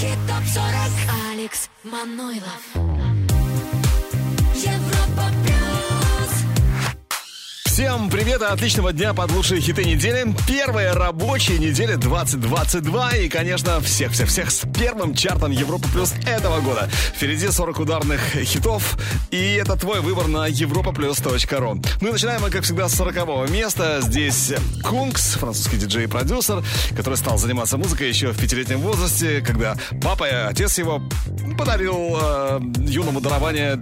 Еврохит Топ 40. Алекс Мanuйлов. Европа Плюс. Всем привет и отличного дня под лучшие хиты недели. Первая рабочая неделя 2022. И, конечно, всех-всех-всех с первым чартом Европа Плюс этого года. Впереди 40 ударных хитов. И это твой выбор на europaplus.ru. Ну и начинаем мы, как всегда, с 40-го места. Здесь Kungs, французский диджей и продюсер, который стал заниматься музыкой еще в 5-летнем возрасте, когда папа и отец его подарил юному дарованию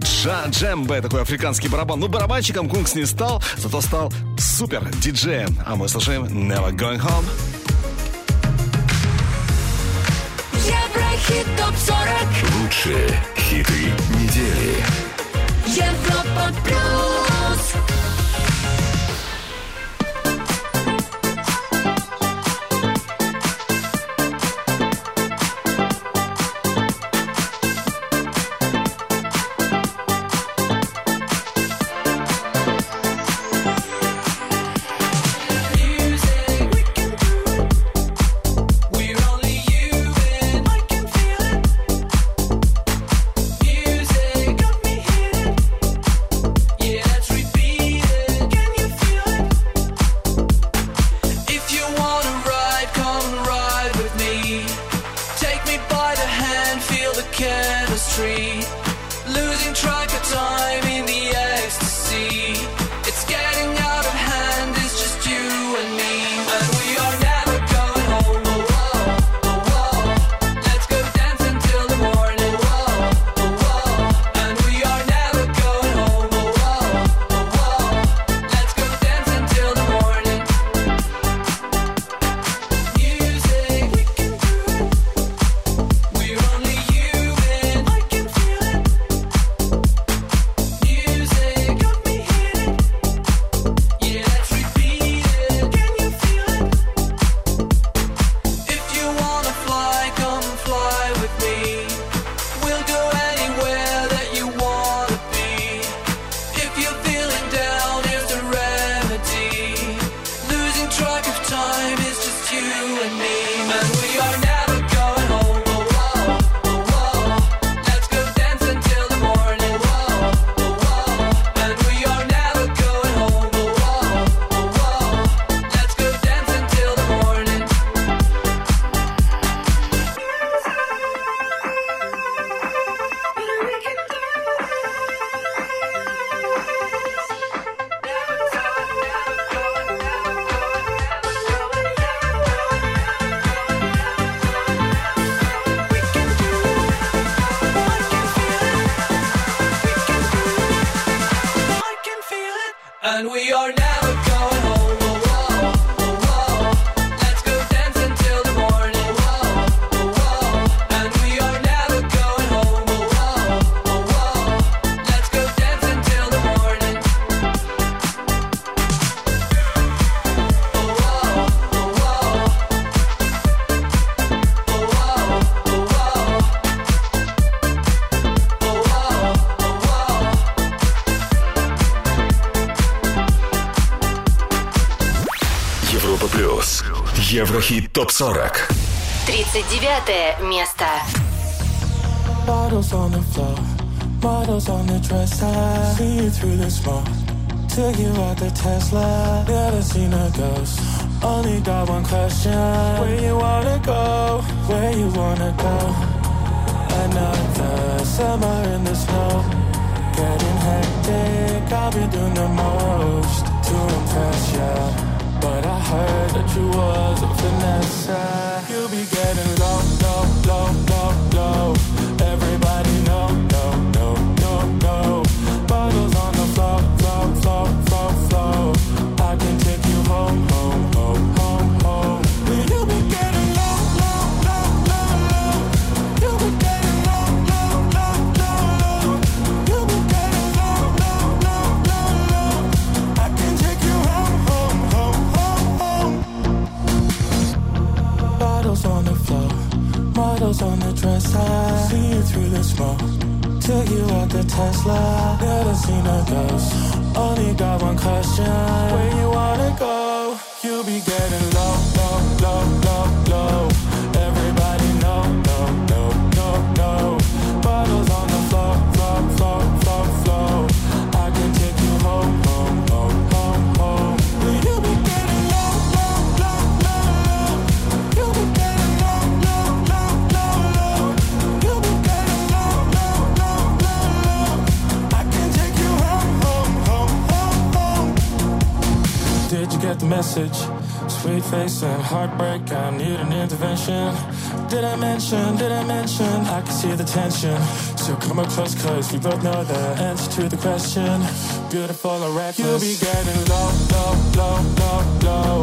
джембе, такой африканский барабан. Но барабанщиком Kungs не стал, зато стал супер диджеем. А мы слушаем Never Going Home. Еврохит Топ 40. Лучшие хиты недели. Европа Плюс. Еврохит Топ 40. 39 место. Bottles on the floor, models on the dresser. See you through the smoke, took you out the Tesla. Never seen a ghost, only got one question. Where you wanna go, where you wanna go? Another summer in the snow, getting hectic, I've been doing the most to impress you. But I heard that you was a finesse. You be getting low, low, low, low, low. Everybody know, no, no, no, no. Bottles on the floor, floor, floor, floor, floor. I can take you home, home, home, home, home. You be getting low, low, low, low, low. You be getting low, low, low, low, low. You be getting low, low, low, low, low. I can take you home, home, home. Bottles on the floor, models on the dresser. See you through the smoke, took you out the Tesla. Never seen a ghost, only got one question. Where you wanna go? You be getting low, low, low, low, low. Everybody know, no, no. message, sweet face and heartbreak, I need an intervention. Did I mention, I can see the tension, so come up close cause we both know the answer to the question. Beautiful or reckless, you'll be getting low, low, low, low, low.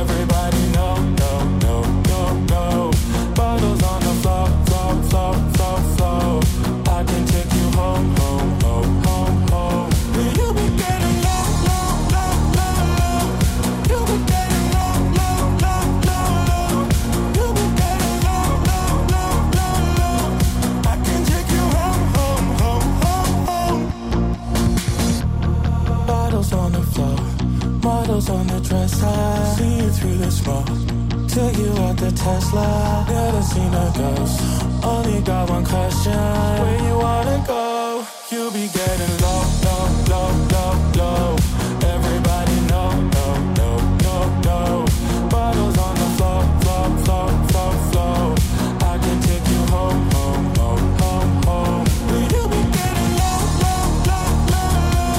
Everybody know, no, no, no, no. Bottles on the floor, floor, floor, floor, floor. I can take you home, home, home, home, home. You'll be getting low, low, low, low, low. You'll be getting low, low, low, low, low. You'll be getting low, low, low, low, low. I can take you home, home, home, home, home. Bottles on the floor, models on the dresser. See you through the smoke. Took you out the Tesla, never seen a ghost. Only got one question, where you wanna go? You'll be getting low, low, low, low, low. Everybody know, no, no, no, no. Bottles on the floor, floor, floor, floor, floor. I can take you home, home, home, home, home. You'll be getting low, low, low, low, low.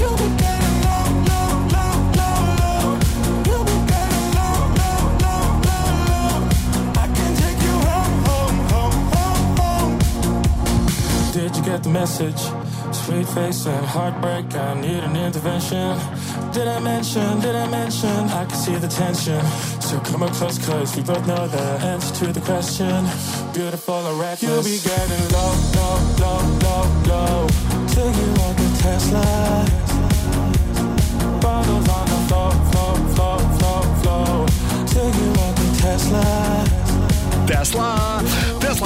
You'll be getting low, low, low, low, low. You'll be getting low, low, low. Did you get the message? Sweet face and heartbreak, I need an intervention. Did I mention, I can see the tension. So come up close cause we both know the answer to the question. Beautiful or reckless, you'll be getting low, low, low, low, low. Took you like a Tesla. Bottles on the floor, floor, floor, floor, floor. Took you like a Tesla. Тесла,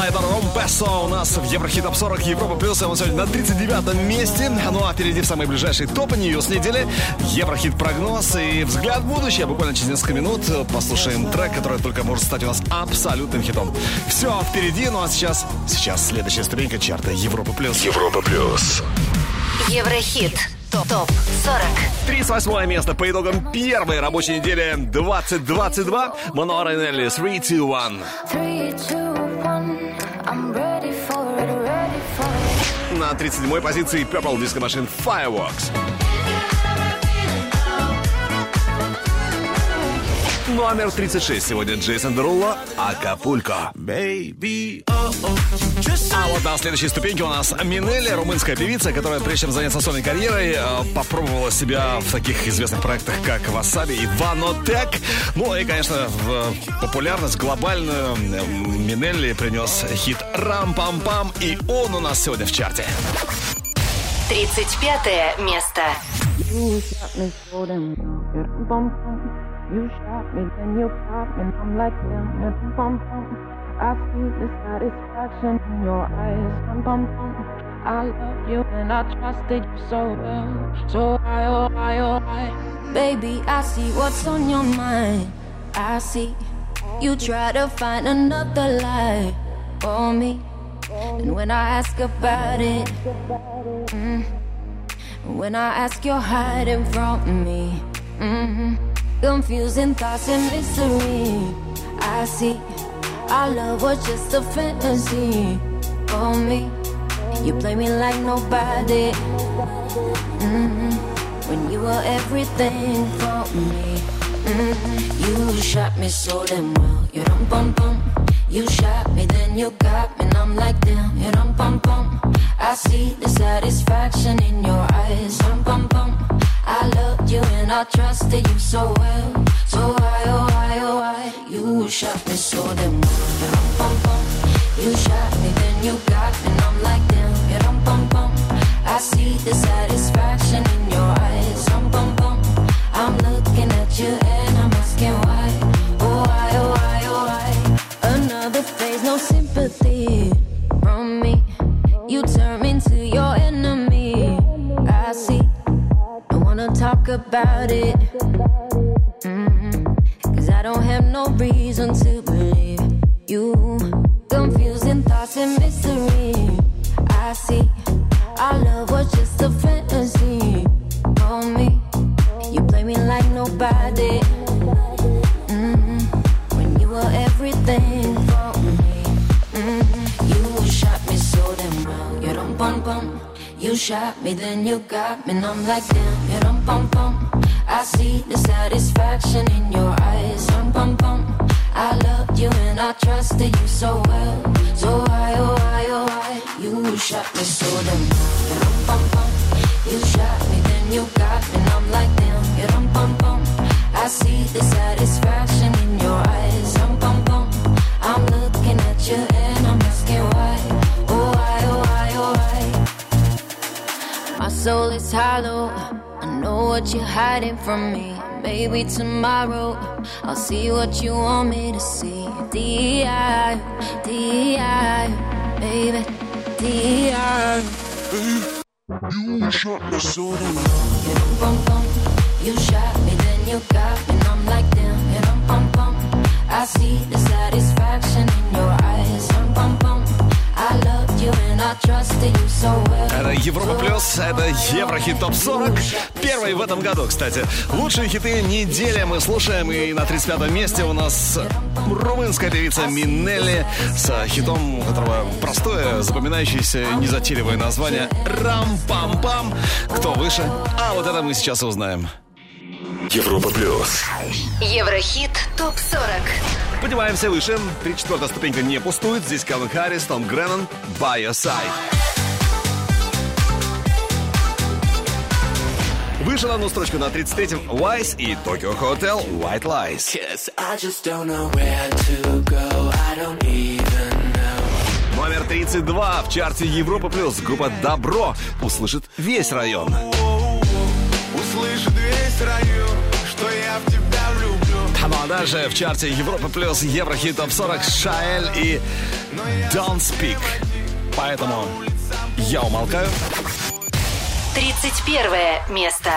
это Ромпессо у нас в ЕвроХит Топ 40 Европа Плюс, и он сегодня на 39-м месте. Ну а впереди в самые ближайшие топы Ньюс недели, Еврохит прогноз и взгляд в будущее. Буквально через несколько минут послушаем трек, который только может стать у нас абсолютным хитом. Все впереди, ну а сейчас следующая ступенька чарта Европа Плюс. Европа Плюс. ЕвроХит Топ 40. 38 место по итогам первой рабочей недели 2022. Monoir и Minelli 3, 2, 1. На 37-й позиции Purple Disco Machine Fireworks. Номер 36 сегодня Джейден Акапулько. Baby, oh, oh, just... А вот на следующей ступеньке у нас Минелли, румынская певица, которая прежде чем заняться сольной карьерой, попробовала себя в таких известных проектах, как Васаби и Ванотек. Ну и, конечно, в популярность глобальную Минелли принес хит «Рам-пам-пам», и он у нас сегодня в чарте. 35 место. You shot me, then you popped me, I'm like them, and bum bum. I see the satisfaction in your eyes, bum bum bum. I love you and I trusted you so well, so I. Baby, I see what's on your mind. I see you try to find another lie for me, and when I ask about it, when I ask, you're hiding from me. Mm-hmm. Confusing thoughts and mystery. I see our love was just a fantasy for me. You play me like nobody. When you were everything for me. You shot me so damn well. You dum bum bum. You shot me, then you got me, and I'm like damn. You dum bum bum. I see the satisfaction in your eyes. Dum bum bum. I loved you and I trusted you so well. So why, oh why, oh why? You shot me so damn well. You shot me, then you got me, and I'm like damn. I see the satisfaction in your eyes. I'm looking at you and I'm asking why. Oh why, oh why, oh why? Another phase, no sympathy from me. You turn into your enemy. I see. Don't talk about it, cause I don't have no reason to believe you. Confusing thoughts and mystery. I see our love was just a fantasy for me. You play me like nobody. When you were everything for me. You shot me so damn well. You don't bum bum. You shot me, then you got me, and I'm like damn. You dum bum bum. I I see the satisfaction in your eyes. Bum, bum, bum. I loved you and I trusted you so well. So why, oh why, oh why, you shot me so damn. Bum, bum, bum. You shot me, then you got me, and I'm like damn. Bum, bum, bum. I see the satisfaction in your eyes. Bum, bum, bum. I'm looking at you and I'm asking why. Oh why, oh why, oh why. My soul is hollow. I know what you're hiding from me. Maybe tomorrow I'll see what you want me to see. D.I. D.I. Baby D.I. You shot me so damn. You shot me then you got me and I'm like damn. Bum, bum. I see the satisfaction in your eyes. Bum, bum. I loved you and I trusted you so well. Это Европа Плюс, это ЕвроХит Топ 40. Первый в этом году, кстати. Лучшие хиты недели мы слушаем. И на 35-м месте у нас румынская певица Minelli с хитом, у которого простое, запоминающееся, незатейливое название «Рам-пам-пам». Кто выше? А вот это мы сейчас и узнаем. Европа Плюс. ЕвроХит Топ 40. Поднимаемся выше. 34-я ступенька не пустует. Здесь Calvin Harris, Tom Grennan, By Your Side. Выше на одну строчку на 33-м Wise и Tokyo Hotel, White Lies. Номер 32 в чарте Европа Плюс. Группа «Добро» услышит весь район. Услышит весь район, что я в тебя влюблю. А даже в чарте Европа Плюс Еврохит Топ 40 Шаэль и Don't Speak. Поэтому я умолкаю. 31 место.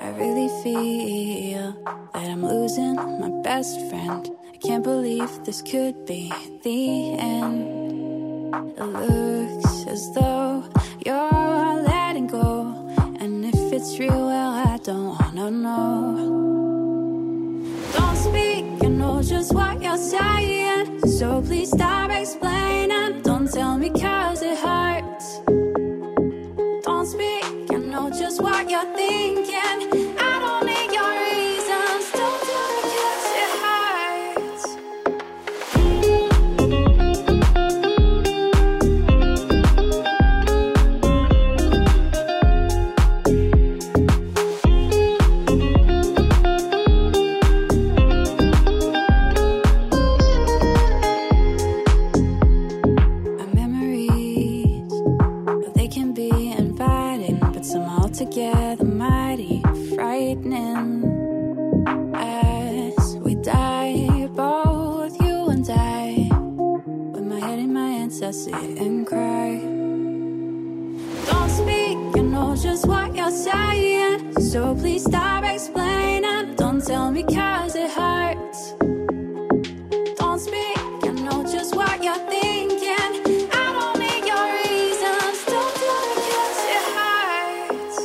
I really feel that I'm losing my best friend. I can't believe this could be the end. It looks as though you're letting go. And if it's real, well, I don't wanna know. Don't speak, I know just what you're saying. So please stop explaining. Don't tell me cause it hurts. Don't speak, I know just what you're thinking. I sit and cry. Don't speak, I know just what you're saying. So please stop explaining. Don't tell me cause it hurts. Don't speak, I know just what you're thinking. I don't need your reasons. Don't do it cause it hurts.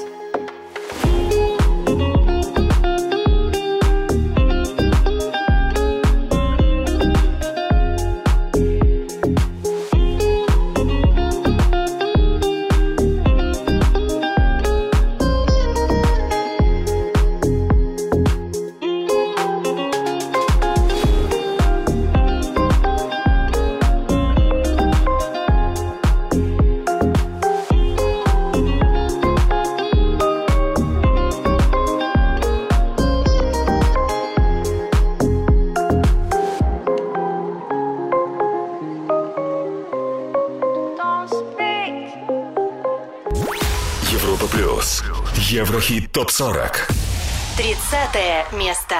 Еврохит Топ 40. 30-е место.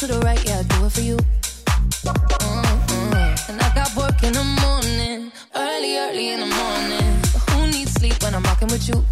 to the right, yeah, I do it for you. Mm-hmm. And I got work in the morning, early in the morning. But who needs sleep when I'm rocking with you?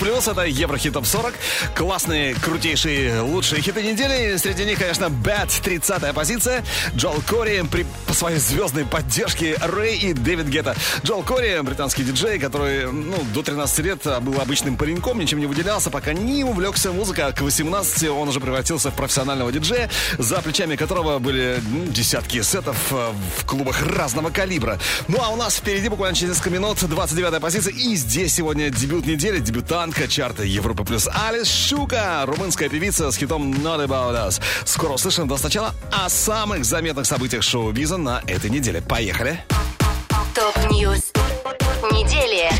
Плюс, это ЕвроХит Топ 40. Классные, крутейшие, лучшие хиты недели. Среди них, конечно, Bad, 30-я позиция. Джоэл Кори при своей звездной поддержке Рэй и Дэвид Гетта. Джоэл Кори, британский диджей, который до 13 лет был обычным пареньком, ничем не выделялся, пока не увлекся музыкой. А к 18 он уже превратился в профессионального диджея, за плечами которого были десятки сетов в клубах разного калибра. Ну а у нас впереди буквально через несколько минут 29-я позиция. И здесь сегодня дебют недели, дебютантка чарта Европа Плюс Алис Шука, румынская певица с хитом Not About Us. Скоро услышим, но сначала о самых заметных событиях шоу-биза на этой неделе. Поехали! Топ-ньюс недели.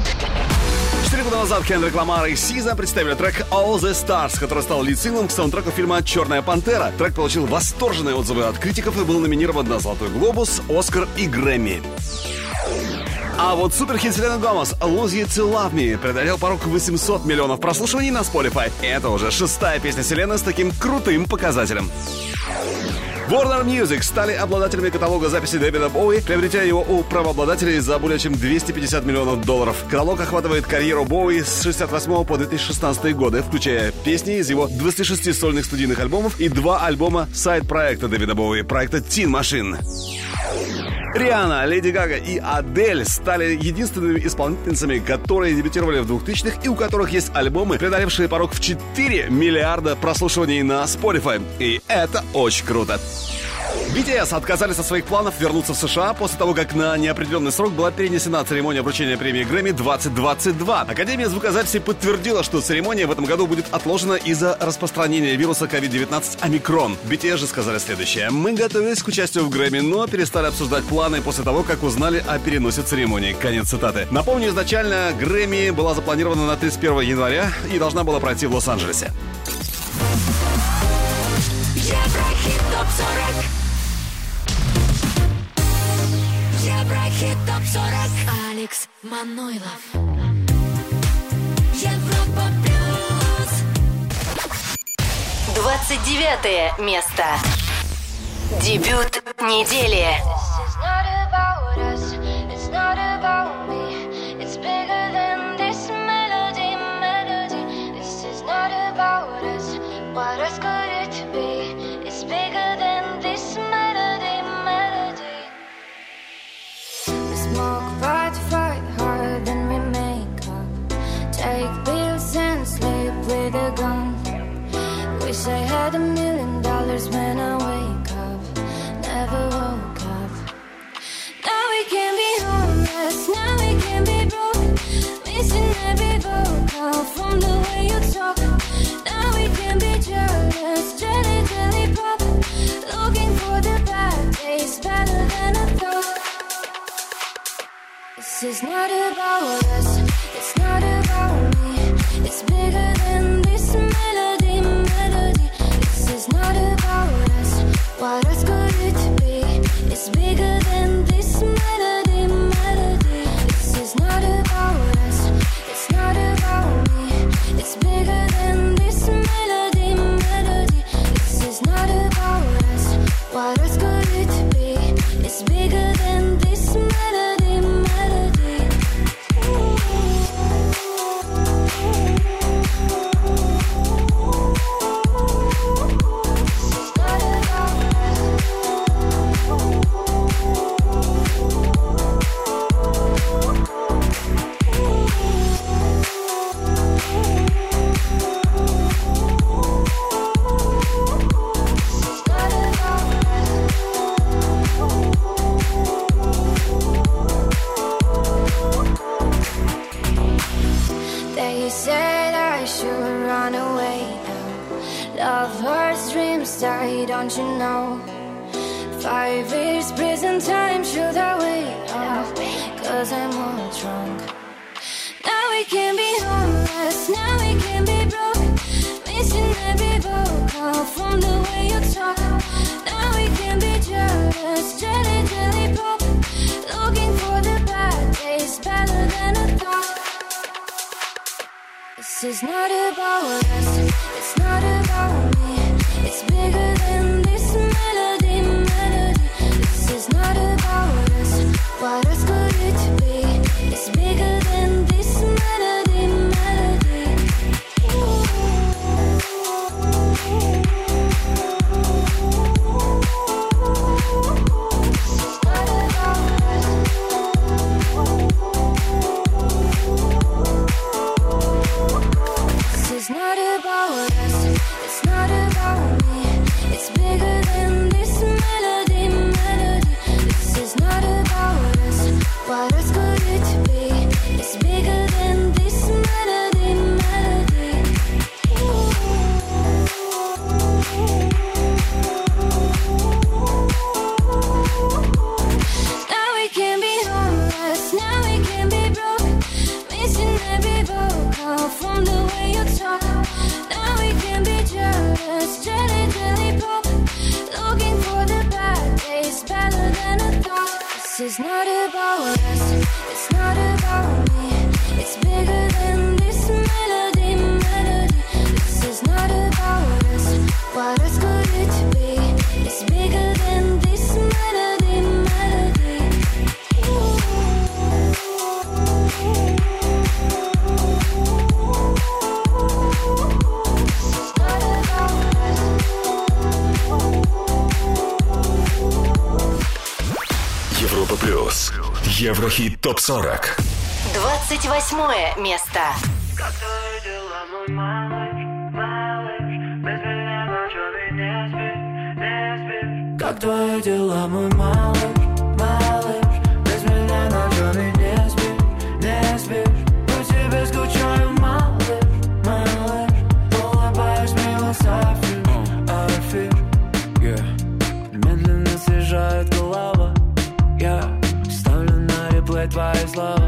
4 года назад Кендрик Ламар и Сиза представили трек «All the Stars», который стал лид-синглом к саундтреку фильма «Черная пантера». Трек получил восторженные отзывы от критиков и был номинирован на «Золотой глобус», «Оскар» и «Грэмми». А вот суперхит Селена Гомес «Lose You to Love Me» преодолел порог 800 миллионов прослушиваний на Spotify. Это уже 6-я песня Селены с таким крутым показателем. Warner Music стали обладателями каталога записи Дэвида Боуи, приобретя его у правообладателей за более чем $250 миллионов. Каталог охватывает карьеру Боуи с 1968 по 2016 годы, включая песни из его 26 сольных студийных альбомов и 2 альбома сайд-проекта Дэвида Боуи, проекта Tin Machine. Рианна, Леди Гага и Адель стали единственными исполнительницами, которые дебютировали в 2000-х и у которых есть альбомы, преодолевшие порог в 4 миллиарда прослушиваний на Spotify. И это очень круто. БТС отказались от своих планов вернуться в США после того, как на неопределенный срок была перенесена церемония вручения премии Грэмми 2022. Академия звукозаписи подтвердила, что церемония в этом году будет отложена из-за распространения вируса COVID-19 омикрон. БТС же сказали следующее: мы готовились к участию в Грэмми, но перестали обсуждать планы после того, как узнали о переносе церемонии. Конец цитаты. Напомню, изначально Грэмми была запланирована на 31 января и должна была пройти в Лос-Анджелесе. ЕвроХит Топ 40. ЕвроХит Топ 40. Алекс Мануйлов. Европа Плюс. 29-е место. Дебют недели. What else could it be? It's bigger than this melody, melody. We smoke, but fight harder than we make up. Take pills and sleep with a gun. Wish I had $1 million when I wake up. Never woke up. Now we can be homeless, now we can be broke. Missing every vocal. ЕвроХит Топ 40. 28 место. Как твои дела, мой малыш? Твои слова,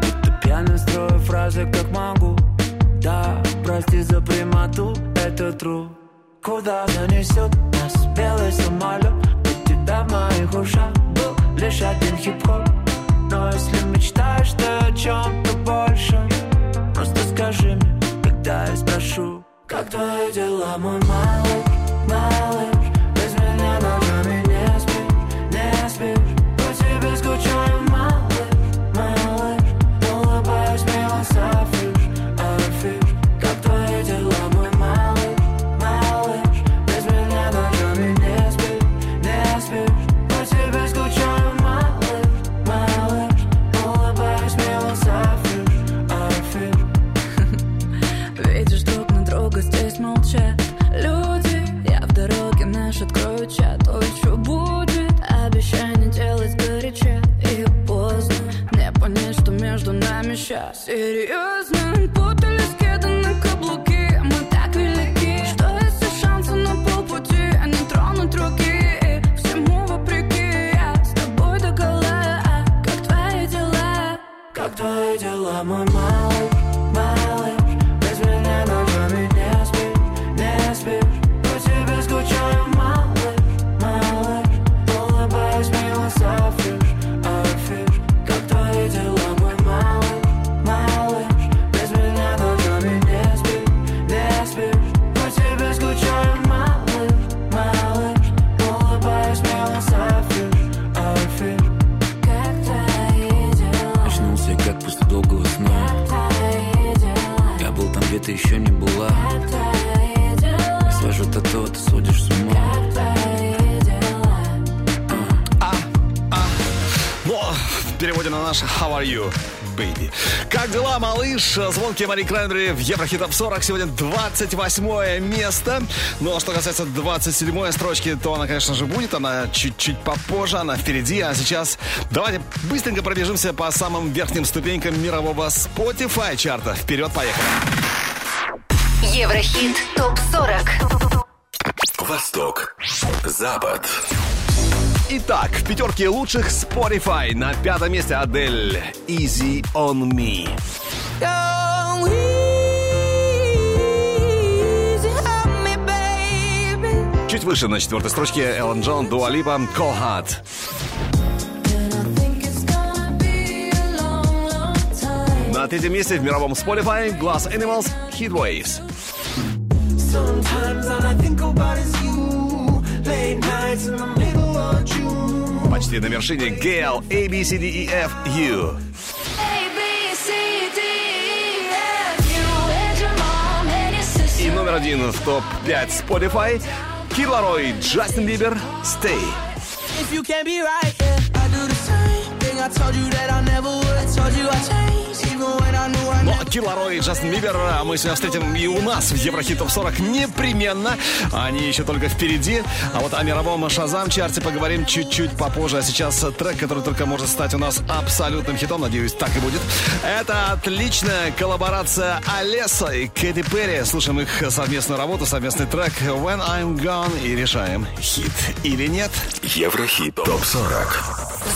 будто пьяным строю фразы, как могу. Да, прости за прямоту, это true. Куда занесет нас белый самолет? Ведь тебя в моих ушах был лишь один хип-хоп. Но если мечтаешь ты о чем-то больше, просто скажи мне, когда я спрошу. Как твои дела, мой малыш, малыш? Без меня ночами не спишь, не спишь. По тебе скучаю. Люди, я в дороге на Звонки Мари Краймбери в ЕвроХит Топ 40. Сегодня 28 место. Но что касается 27 строчки, то она, конечно же, будет. Она чуть-чуть попозже, она впереди. А сейчас давайте быстренько пробежимся по самым верхним ступенькам мирового Spotify чарта. Вперед, поехали. ЕвроХит Топ 40. Восток. Запад. Итак, в пятерке лучших Spotify. На пятом месте Адель. Easy on me. Don't easy on me, baby. Чуть выше на четвертой строчке Элтон Джон, Dua Lipa, Cold Heart. На третьем месте в мировом Spotify Glass Animals, Heat Waves. Почти на вершине Gale, A, B, C, D, E, F, U. И номер один в топ-5 Spotify. Killaroy, Justin Bieber, Stay. Right, yeah. Но Killaroy и Justin Bieber мы сегодня встретим и у нас в ЕвроХит Топ 40 непременно. Они еще только впереди. А вот о мировом Шазам-чарте поговорим чуть-чуть попозже. А сейчас трек, который только может стать у нас абсолютным хитом. Надеюсь, так и будет. Это отличная коллаборация Алеса и Кэти Перри. Слушаем их совместную работу, совместный трек When I'm Gone и решаем, хит или нет. ЕвроХит Топ 40.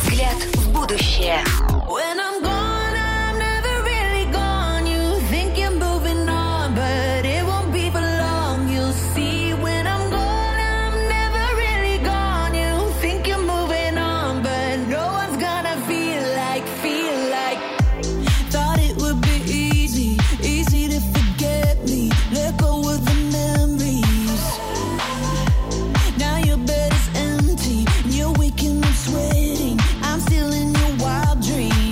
Взгляд в будущее. When I'm gone, I'm never really gone. You think you're moving on, but it won't be for long. You'll see when I'm gone, I'm never really gone. You think you're moving on, but no one's gonna feel like. Thought it would be easy to forget me. Let go of the memories. Now your bed is empty, and you're waking up sweating. I'm still in your wild dreams.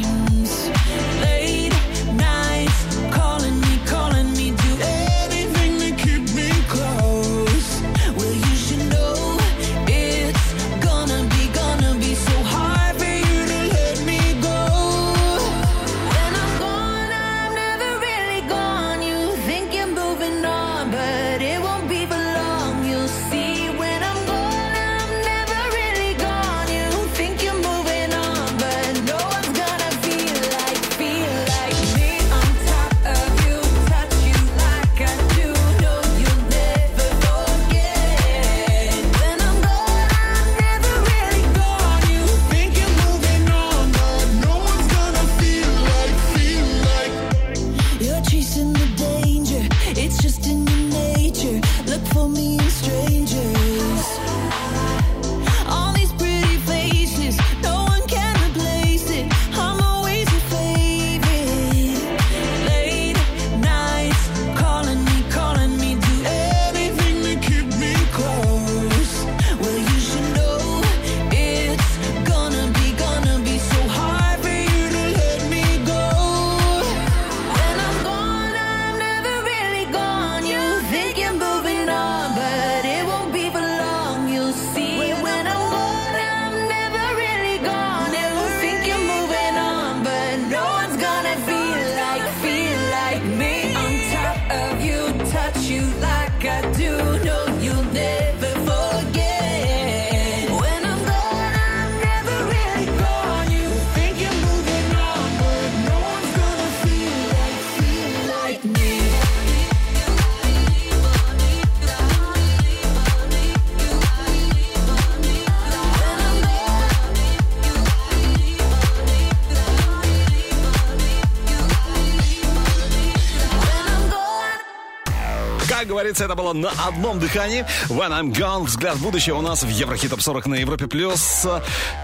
Как говорится, это было на одном дыхании. When I'm Gone. Взгляд в будущее у нас в ЕвроХит Топ 40 на Европе+. Плюс.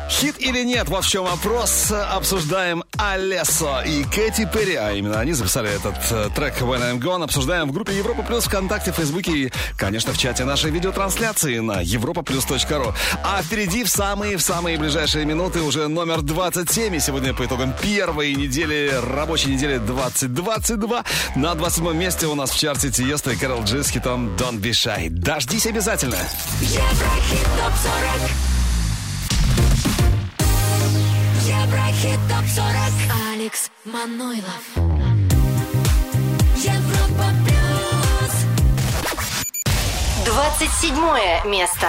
Хит или нет? Вот в чем вопрос. Обсуждаем Алессо и Кэти Перри. А именно они записали этот трек When I'm Gone. Обсуждаем в группе Европа Плюс ВКонтакте, Фейсбуке и, конечно, в чате нашей видеотрансляции на europaplus.ru. А впереди в самые ближайшие минуты уже номер 27. И сегодня по итогам первой недели, рабочей недели 2022. На 27-м месте у нас в чарте Tiësto и Карл Джи с хитом Don't Be Shy. Дождись обязательно. Еврохит Топ 40. Еврохит Топ 40. Алекс Мануйлов. Европа Плюс. 27 место.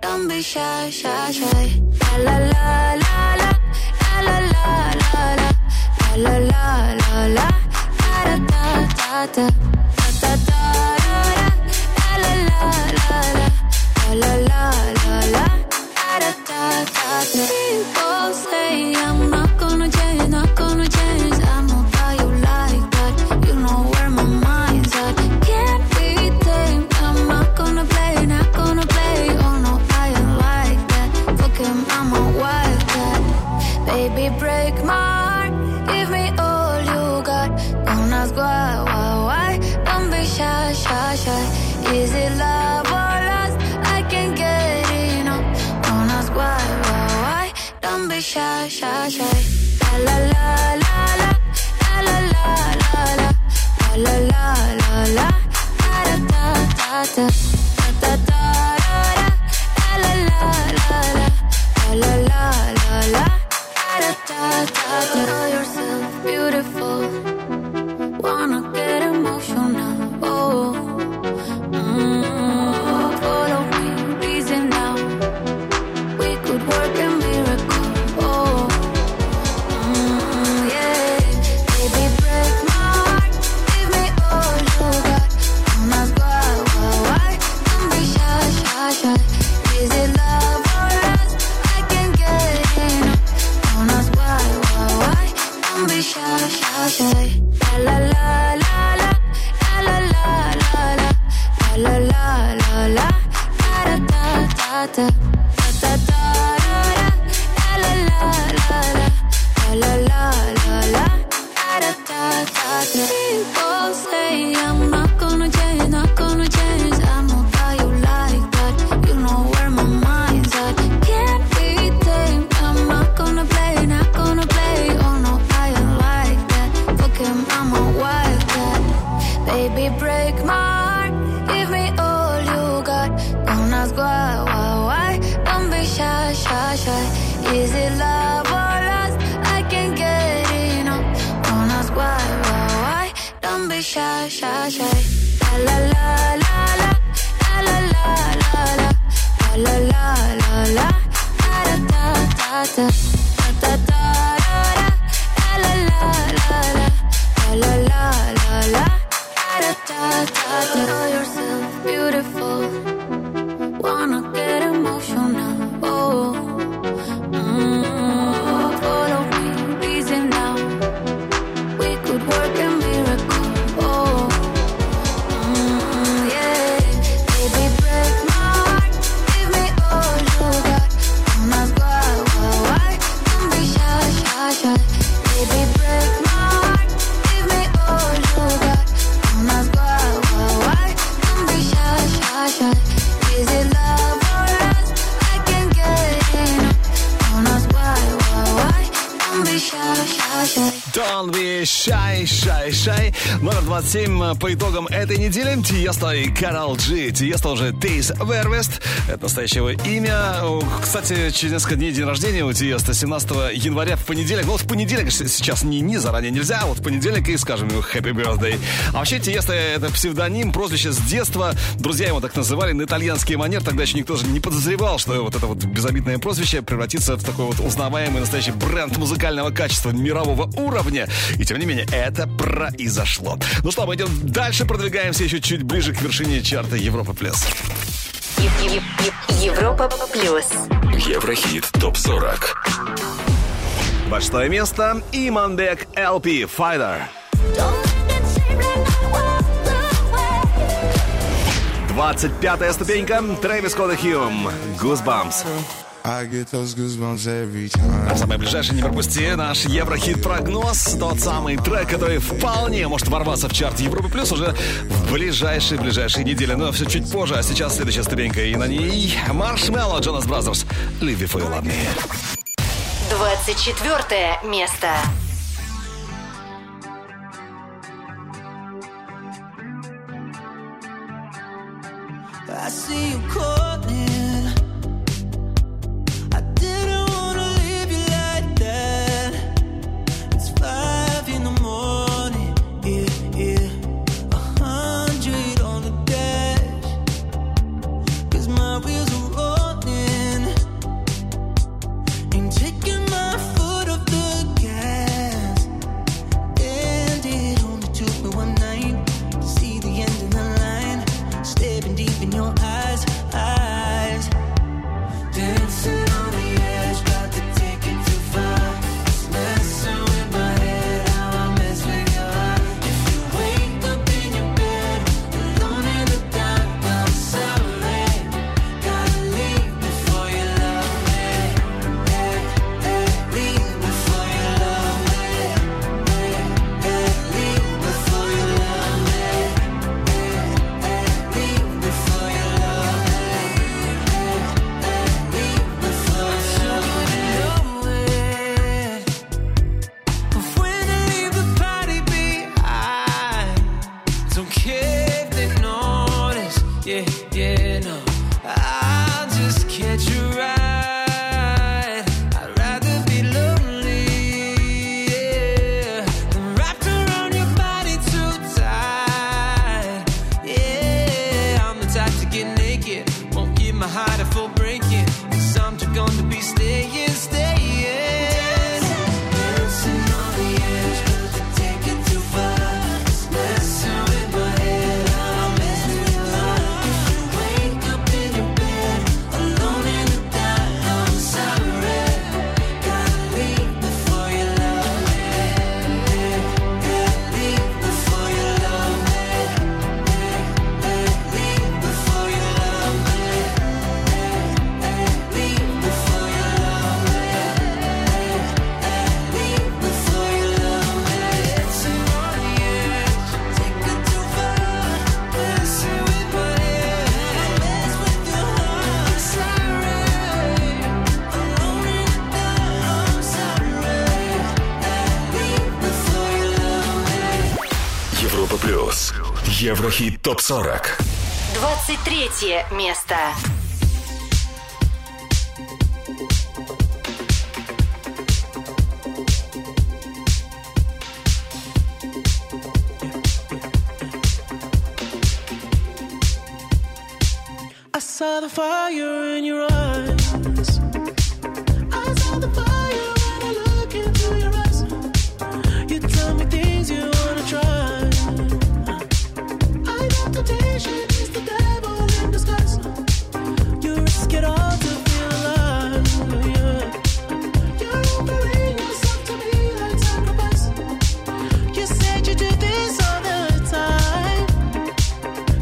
Don't be shy, shy, shy. La la la la, la la la la, la la la la, da da da da, da da da da, la la la la, la la la la, da da da da. People say I'm not gonna change, not gonna change. I know that you like that. You know where my mind's at. Can't be tamed. I'm not gonna play, not gonna play. Oh no. I'm a wildcat. Baby, break my heart. Give me all you got. Don't ask why. Don't be shy, shy, shy. Is it love or lust? I can't get enough. Don't ask why. Don't be shy, shy, shy. La la la la, la la la la, la la la la, da da da da, da da da da, la la la la. La la la la, da da da da. Call yourself beautiful. Wanna get emotional. Oh, follow me, reason now. We could work a miracle. Oh, yeah. Baby, break my heart. Give me all you got. Don't ask why. Don't be shy, shy, shy. Is it love? Shy, shy, shy. La la la la, la la la la, la la la la, da da da da, da da da, la la la la, la la la la, da da da da. People say I'm not gonna change, not gonna change. I know that you like that. You know where my mind's at. Can't be tamed. I'm not gonna play, not gonna play. Oh no. I'm a wildcat. Baby, break my heart. Give me all you got. Don't ask why. Don't be shy, shy, shy. Is it love or lust? I can't get enough. Don't ask why. Don't be shy, shy, shy. La la la la, la la la la, la la la la, da da da da, da da da da, la la la la. La la la la, da da da da. Call yourself beautiful. Wanna get emotional. Oh, follow me, reason now. We could work a miracle. Oh, yeah. Baby, break my heart. Give me all you got. Don't ask why. Don't be shy, shy, shy. Номер 27 по итогам этой недели. Tiësto и Karol G. Tiësto уже Тейс Вервест. Это настоящее его имя. Кстати, через несколько дней день рождения у Tiësto, 17 января в понедельник. Ну вот в понедельник сейчас не заранее нельзя, а вот в понедельник и скажем ему Happy Birthday. А вообще Tiësto это псевдоним, прозвище с детства. Друзья его так называли на итальянские манеры. Тогда еще никто же не подозревал, что вот это вот безобидное прозвище превратится в такой вот узнаваемый настоящий бренд музыкального качества мирового уровня. И тем не менее, это произошло. Ну что, мы идем дальше, продвигаемся еще чуть ближе к вершине чарта Европа Плюс. Европа Плюс. ЕвроХит Топ 40. 26 место. Иманбек LP Fighter. 25 ступенька. Трэвис Скотт Хьюм. Goosebumps. А самое ближайшее не пропусти наш Еврохит-прогноз. Тот самый трек, который вполне может ворваться в чарт Европы Плюс уже в ближайшие недели. Но все чуть позже, а сейчас следующая ступенька. И на ней Маршмелло, Джонас Бразерс. Live Before You Love Me. 24 место. I see you calling. Еврохит Топ 40. 23 место. I saw the fire in your eyes. I saw the fire when I look into your eyes. You tell me things you wanna try. Temptation is the devil in disguise. You risk it all to feel alive. Yeah. You're offering yourself to me like sacrifice. You said you do this all the time.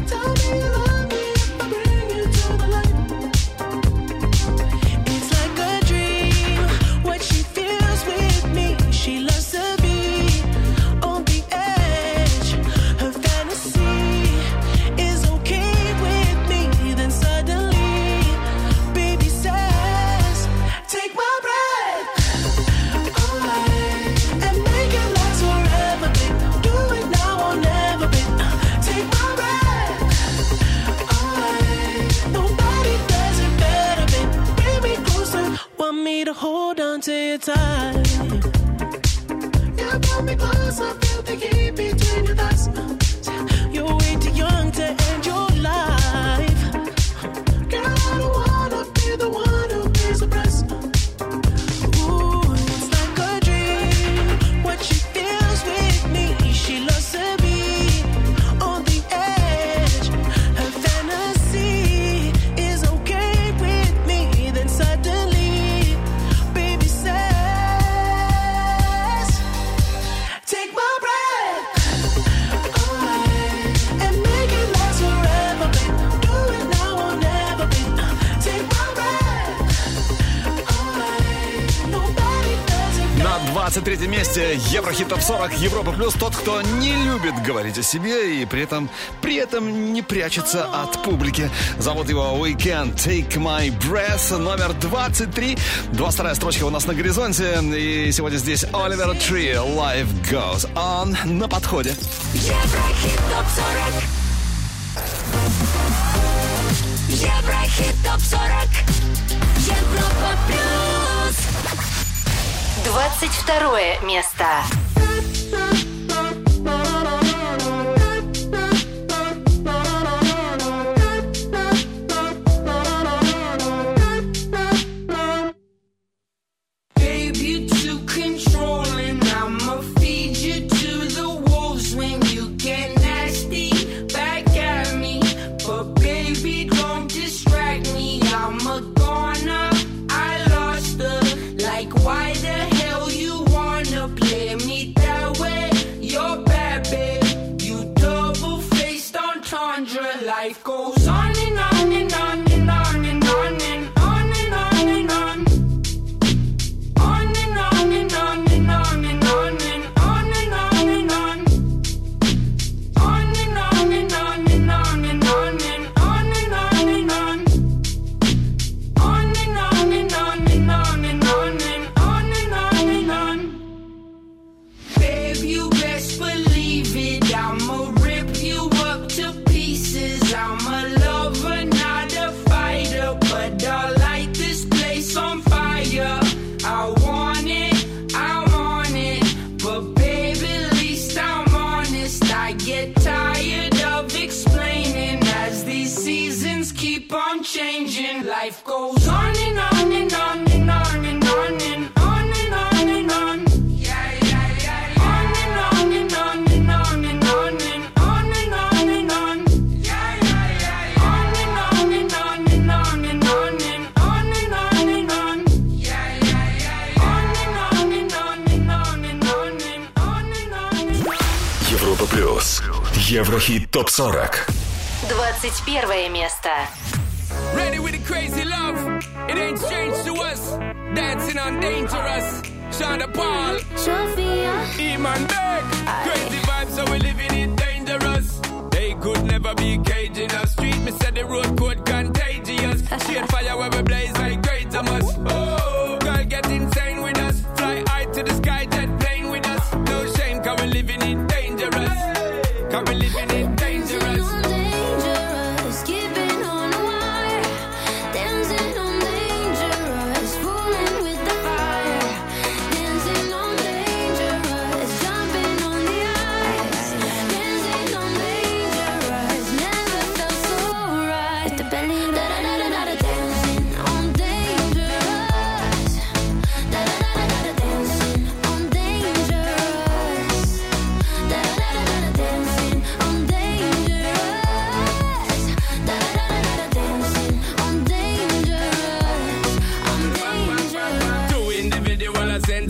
Tell me you love me if I bring you to the light. on to your time. You pull me close, I feel the heat between your thighs. You're way too young to end your life. Girl, I don't wanna be the one who pays the price. Ooh, it's like a dream. What she feels with me, she loves to be on the edge. Her fantasy is okay with me. Then suddenly, baby says, take my breath away and make it last forever. Babe. Do it now or never. Babe. Take my breath away. Nobody does it. На 23 месте ЕвроХит Топ 40 Европа Плюс. Тот, кто не любит говорить о себе и при этом не прячется от публики. Зовут его Weekend Take My Breath, номер 23. 22 строчка у нас на горизонте. И сегодня здесь Оливер Три. Life Goes On на подходе. ЕвроХит Топ 40. ЕвроХит Топ 40. Европа Плюс. 22 место. ЕвроХит Топ 40. 21 место. Ready with the crazy love. It ain't strange to us. Dancing on dangerous. Shonda Paul. Sophia. Immanbek. Crazy vibes, so we're living it dangerous. They could never be caging us. Street, me said the road could contagious. Shade fire where we blaze like great of us. Oh, girl, get insane with us. Fly high to the sky, jet plane with us. No shame, cause we're living it dangerous. I've been living it dangerous. Dangerous, keeping on the wire, dancing on dangerous, fooling with the fire, dancing on dangerous, jumping on the ice, dancing on dangerous, never felt so right. With the belly, da da da da da, dancing on dangerous, da da da da da, dancing on dangerous, da da da da da, dancing.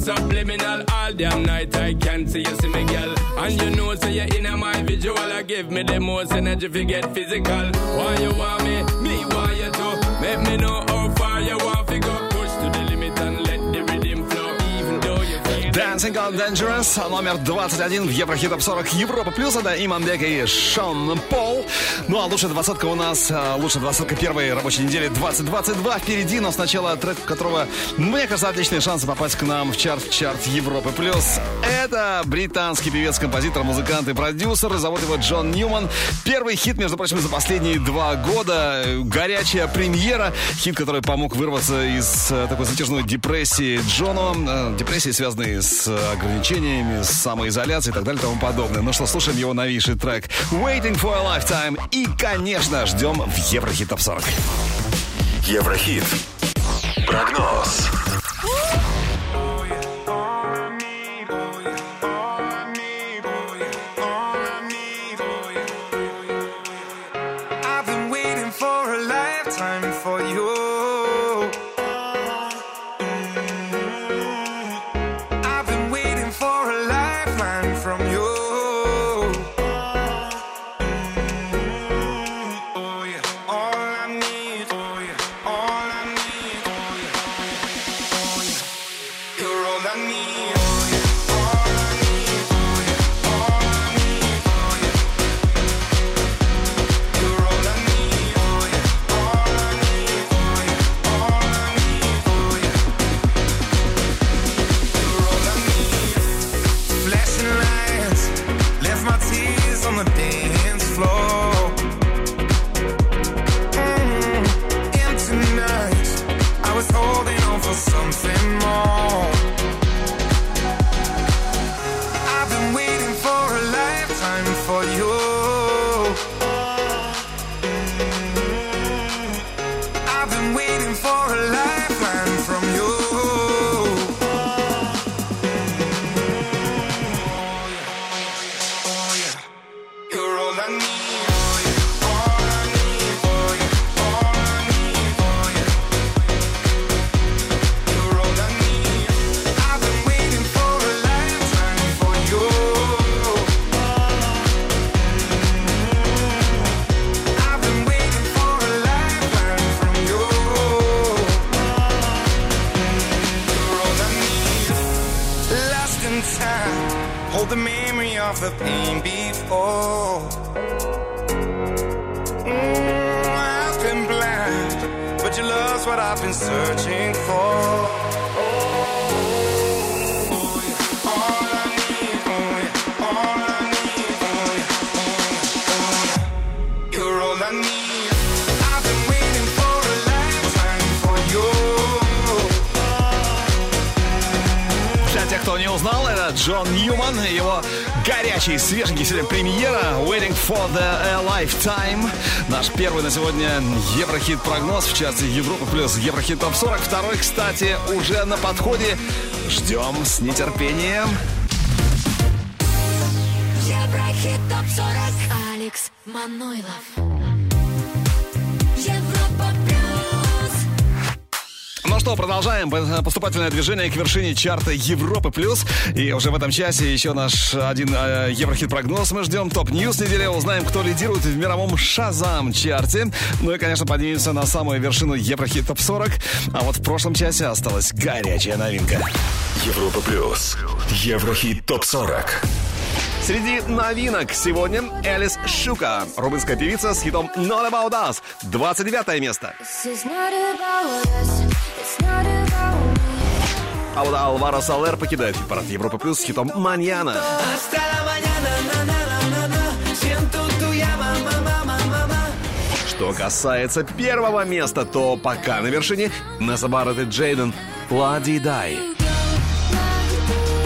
Subliminal all damn night, I can't see you, see me, girl. And you know, so you're in my visual. I give me the most energy if you get physical. Why you want me, me want you too. Make me know how far you want to go. Push to the limit and let the rhythm flow. Even though you feel Dancing on Dangerous, номер 21 в ЕвроХит Топ 40 Европа Плюс. Это Иманбек и Шон Пол. Ну а лучшая двадцатка у нас, лучшая двадцатка первой рабочей недели 2022 впереди, но сначала трек, у которого, мне кажется, отличные шансы попасть к нам в чарт Европы Плюс. Это британский певец, композитор, музыкант и продюсер. Зовут его Джон Ньюман. Первый хит, между прочим, за последние 2 года. Горячая премьера. Хит, который помог вырваться из такой затяжной депрессии Джону. Депрессии, связанные с ограничениями, с самоизоляцией и так далее и тому подобное. Ну что, слушаем его новейший трек Waiting for a Lifetime. И, конечно, ждем в ЕвроХит Топ 40. ЕвроХит. Прогноз. Свеженький сегодня премьера Waiting for the Lifetime. Наш первый на сегодня Еврохит прогноз в чарте Европа плюс Еврохит Топ 40. Второй, кстати, уже на подходе. Ждем с нетерпением. Еврохит Топ 40. Алекс Мanuйлов. Европа плюс. Ну что, продолжаем поступательное движение к вершине чарта Европы плюс. И уже в этом часе еще наш один Еврохит-прогноз мы ждем. Топ-ньюс недели. Узнаем, кто лидирует в мировом Шазам-чарте. Ну и, конечно, поднимемся на самую вершину Еврохит Топ-40. А вот в прошлом часе осталась горячая новинка. Европа плюс. Еврохит Топ-40. Среди новинок сегодня Элис Шука, румынская певица с хитом Not About Us. 29 место. А вот Альваро Солер покидает хит-парад Европы Плюс с хитом «Маньяна». Что касается первого места, то пока на вершине Несса Барретт и Джейден «Ла-ди-дай».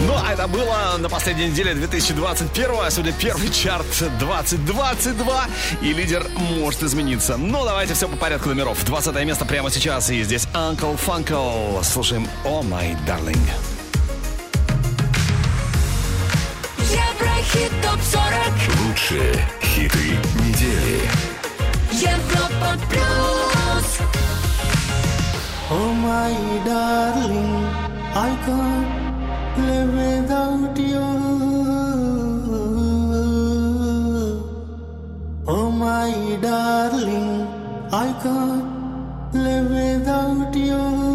Ну, а это было на последней неделе 2021-го, а сегодня первый чарт 2022, и лидер может измениться. Но давайте все по порядку номеров. 20 место прямо сейчас, и здесь Uncle Funko. Слушаем «Oh My Darling». Еврохит Топ 40. Лучшие хиты недели. Европа Плюс. Oh my darling, I can't live without you. Oh my darling, I can't live without you.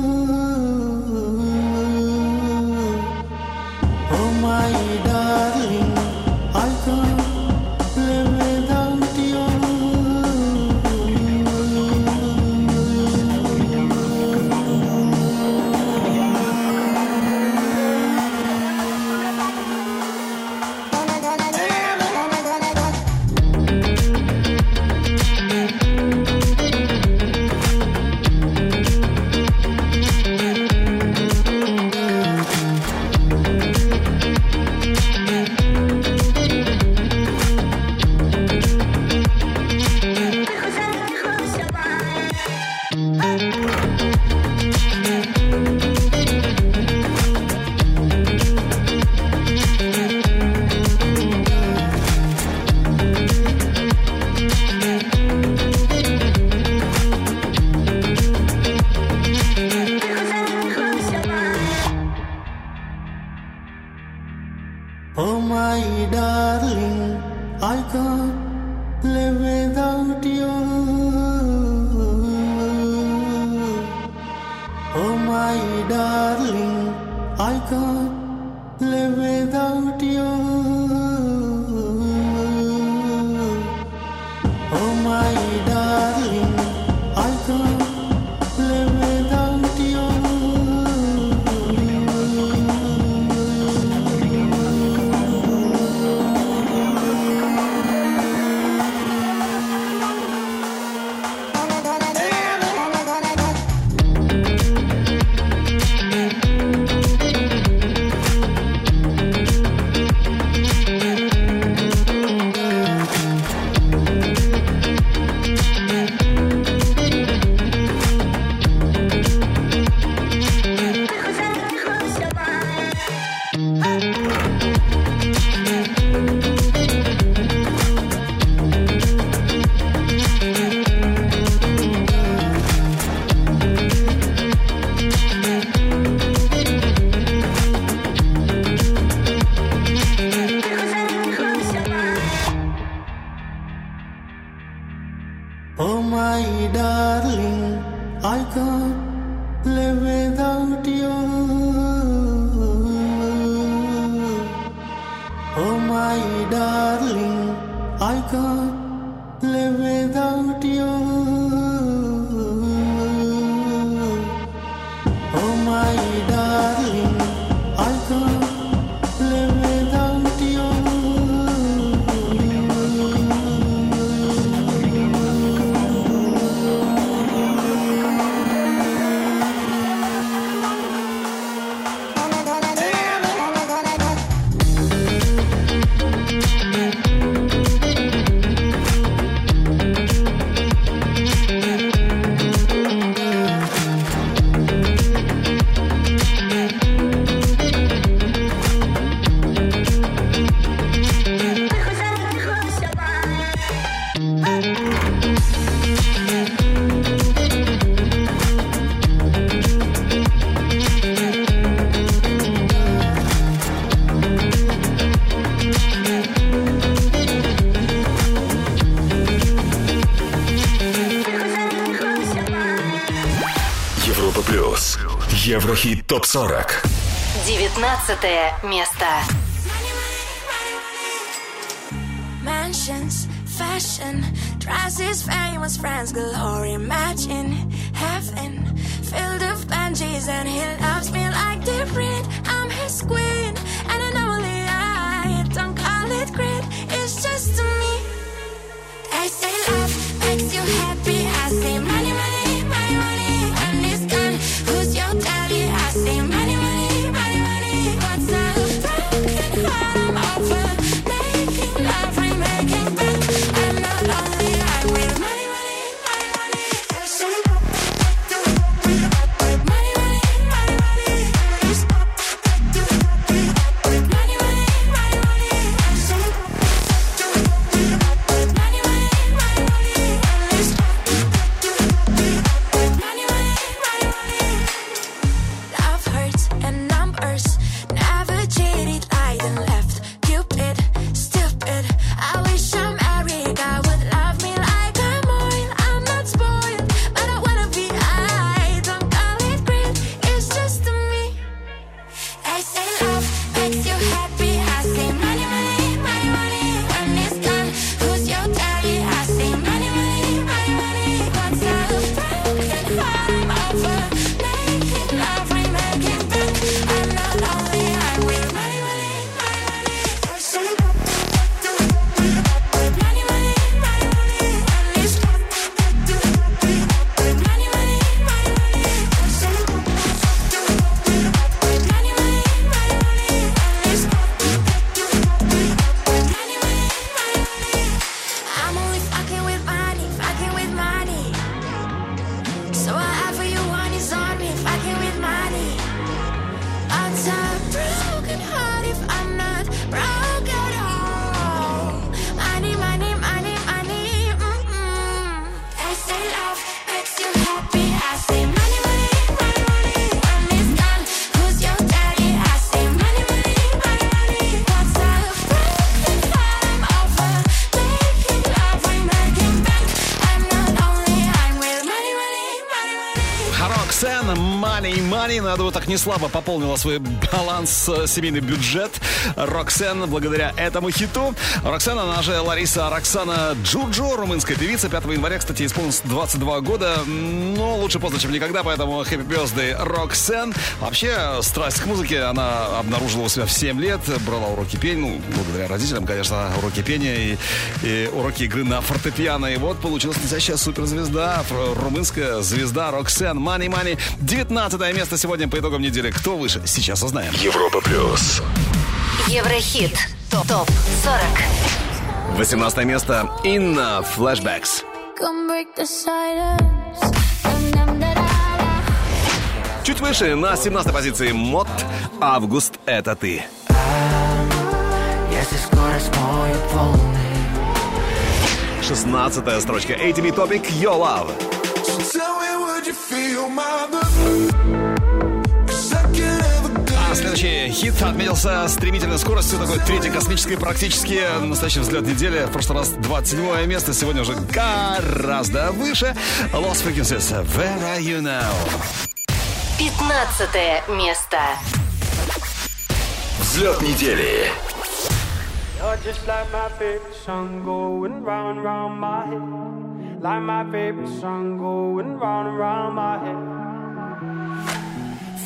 darling, I can't live without you. Oh my darling, I can't live without you. Oh my darling, I can't. ЕвроХит Топ 40. 19-е место. Mansions, fashion, dresses, famous friends, glory, imagine heaven, filled of bungees and he loves me like different. I'm his queen, and I know only I don't call it great. It's just to me. I say love makes you happy. I say money, money. Money. Она вот так неслабо пополнила свой баланс, семейный бюджет. Roxen, благодаря этому хиту. Roxen, она же Лариса Роксана Джурджу, румынская певица. 5 января, кстати, исполнилось 22 года. Но лучше поздно, чем никогда, поэтому Happy Birthday, Roxen. Вообще, страсть к музыке она обнаружила у себя в 7 лет. Брала уроки пения, ну, благодаря родителям, конечно, уроки пения и уроки игры на фортепиано. И вот получилась настоящая суперзвезда, румынская звезда Roxen. Money, Money. 19 место сегодня по итогам недели. Кто выше? Сейчас узнаем. Европа Плюс. Еврохит. Топ 40. 18 место. Инна. Flashbacks. 2 выше, на 17 позиции мод. Август, это ты. Если скоро смоют волны. 16 строчка. ATV Topic Your Love. А следующий хит отметился стремительной скоростью, такой третьей космической практически. Настоящий взгляд недели. В прошлый раз 27 место, сегодня уже гораздо выше. Lost Frequencies. Where Are You Now? 15 место. Взлет недели. You're just like my favorite song going round and round my head. Like my favorite song going round and round my head.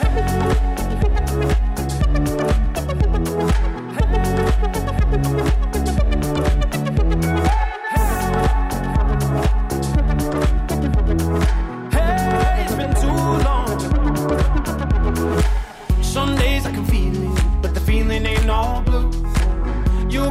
Hey, it's been too long. Some days I can feel it, but the feeling ain't all blue. You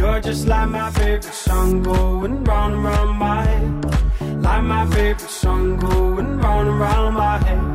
You're just like my favorite song going round and round my head. Like my favorite song going round and round my head.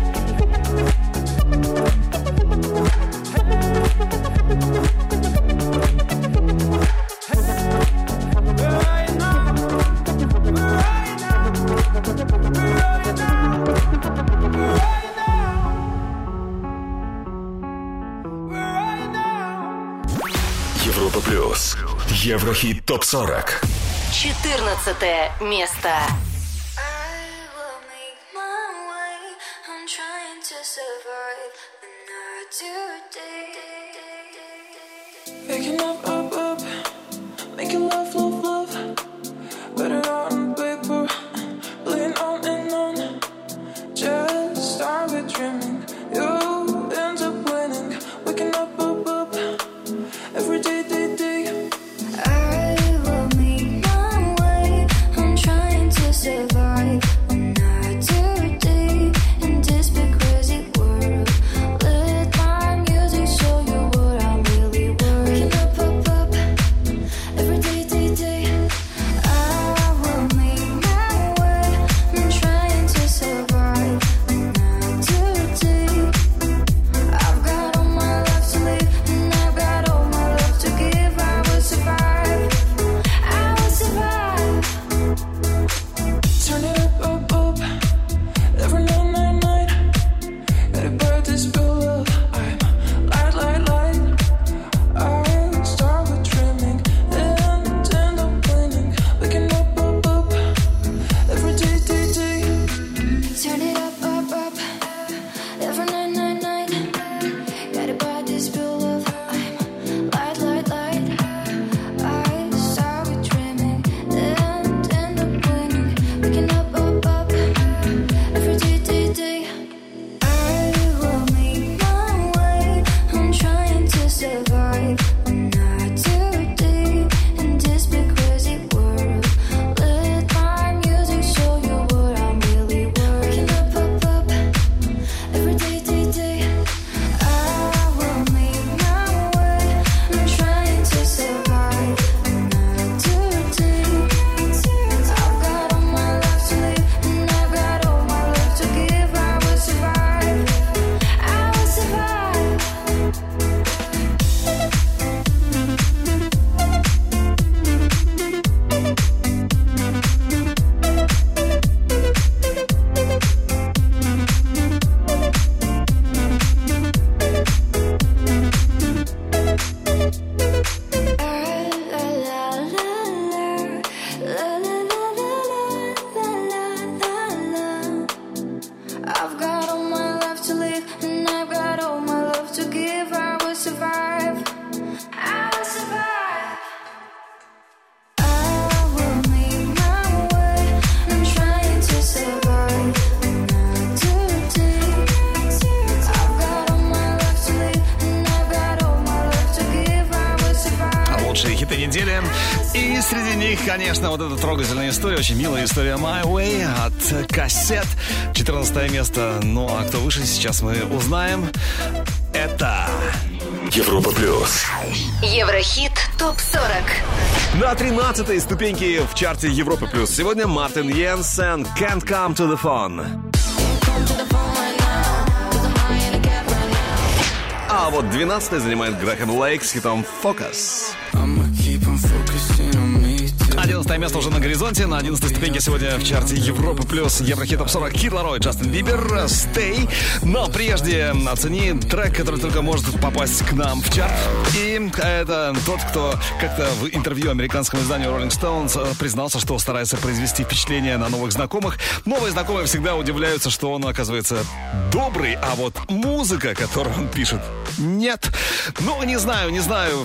Европа Плюс. ЕвроХит Топ 40. 14 место. Конечно, вот эта трогательная история, очень милая история My Way от кассет. 14 место. Ну, а кто выше, сейчас мы узнаем. Это... Европа Плюс. ЕвроХит Топ 40. На 13-й ступеньке в чарте Европа Плюс. Сегодня Мартин Йенсен, Can't Come to the Phone. А вот 12-й занимает Грэхэм Лейк с хитом Focus. 11 место уже на горизонте. На 11 ступеньке сегодня в чарте Европа Плюс Еврохит Топ 40 Killaroy, Justin Bieber, Stay. Но прежде оцени трек, который только может попасть к нам в чарт. И это тот, кто как-то в интервью американскому изданию Rolling Stones признался, что старается произвести впечатление на новых знакомых. Новые знакомые всегда удивляются, что он, оказывается, добрый, а вот музыка, которую он пишет, нет. Ну, не знаю,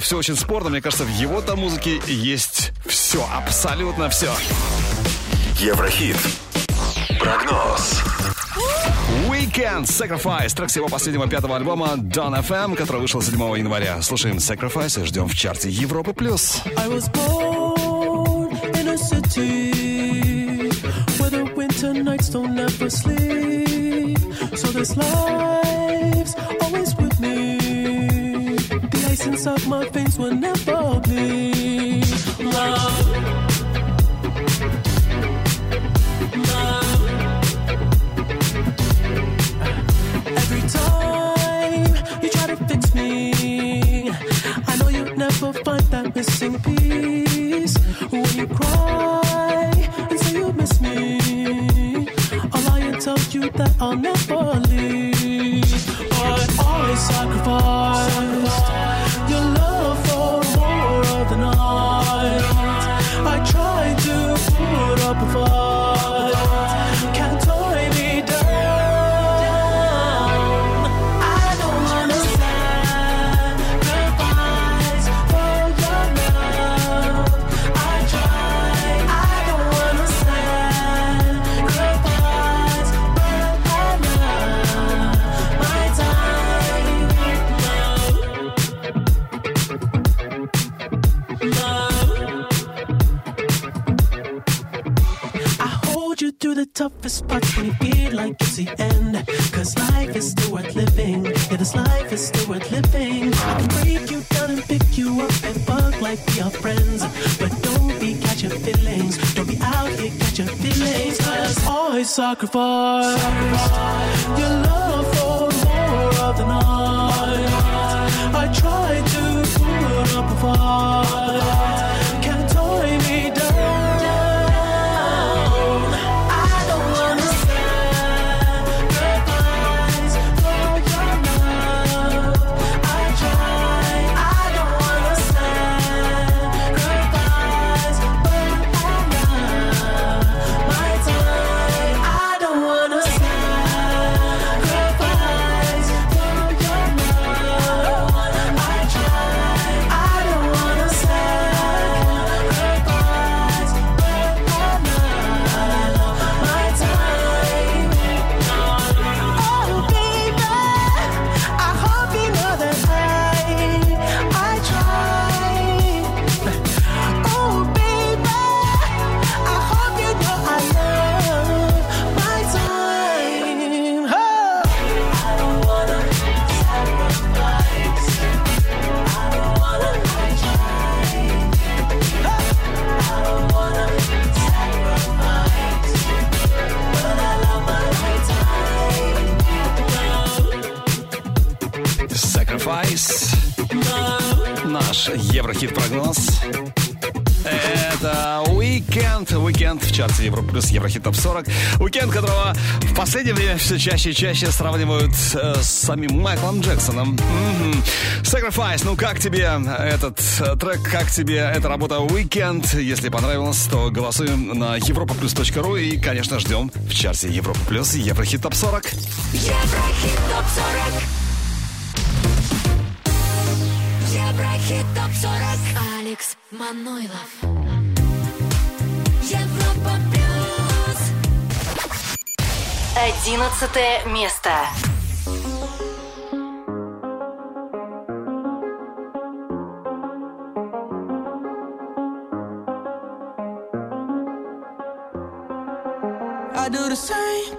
все очень спорно. Мне кажется, в его-то музыке есть все, абсолютно все. Еврохит. Прогноз. Weekend Sacrifice. Трек с его последнего пятого альбома Don FM, который вышел 7 января. Слушаем Sacrifice и ждем в чарте Европы+. I was born in a city where the winter nights don't ever sleep. So this life's always with me. The ice inside my veins will never bleed. Love. Every time you try to fix me, I know you'll never find that missing piece. When you cry and say you miss me, I'll lie and tell you that I'll never leave. But I always sacrificed your love for more. toughest parts may be like it's the end. Cause life is still worth living. Yeah, this life is still worth living. I can break you down and pick you up and fuck like we are friends. But don't be catch your feelings. Don't be out here catch your feelings. Cause always sacrifice your love for more of the night. I try to put up a fight. Can't tie me down. Наш Еврохит-прогноз. Это Уикенд в чарте Европа Плюс, ЕвроХит Топ 40. Уикенд, которого в последнее время все чаще и чаще сравнивают с самим Майклом Джексоном. Sacrifice, ну как тебе этот трек, как тебе эта работа Уикенд? Если понравилось, то голосуем на europaplus.ru и, конечно, ждем в чарте Европа Плюс, ЕвроХит Топ 40. ЕвроХит Топ 40. Еврохит Топ 40. Алекс Мануйлов. Европа Плюс. 11 место. I do the same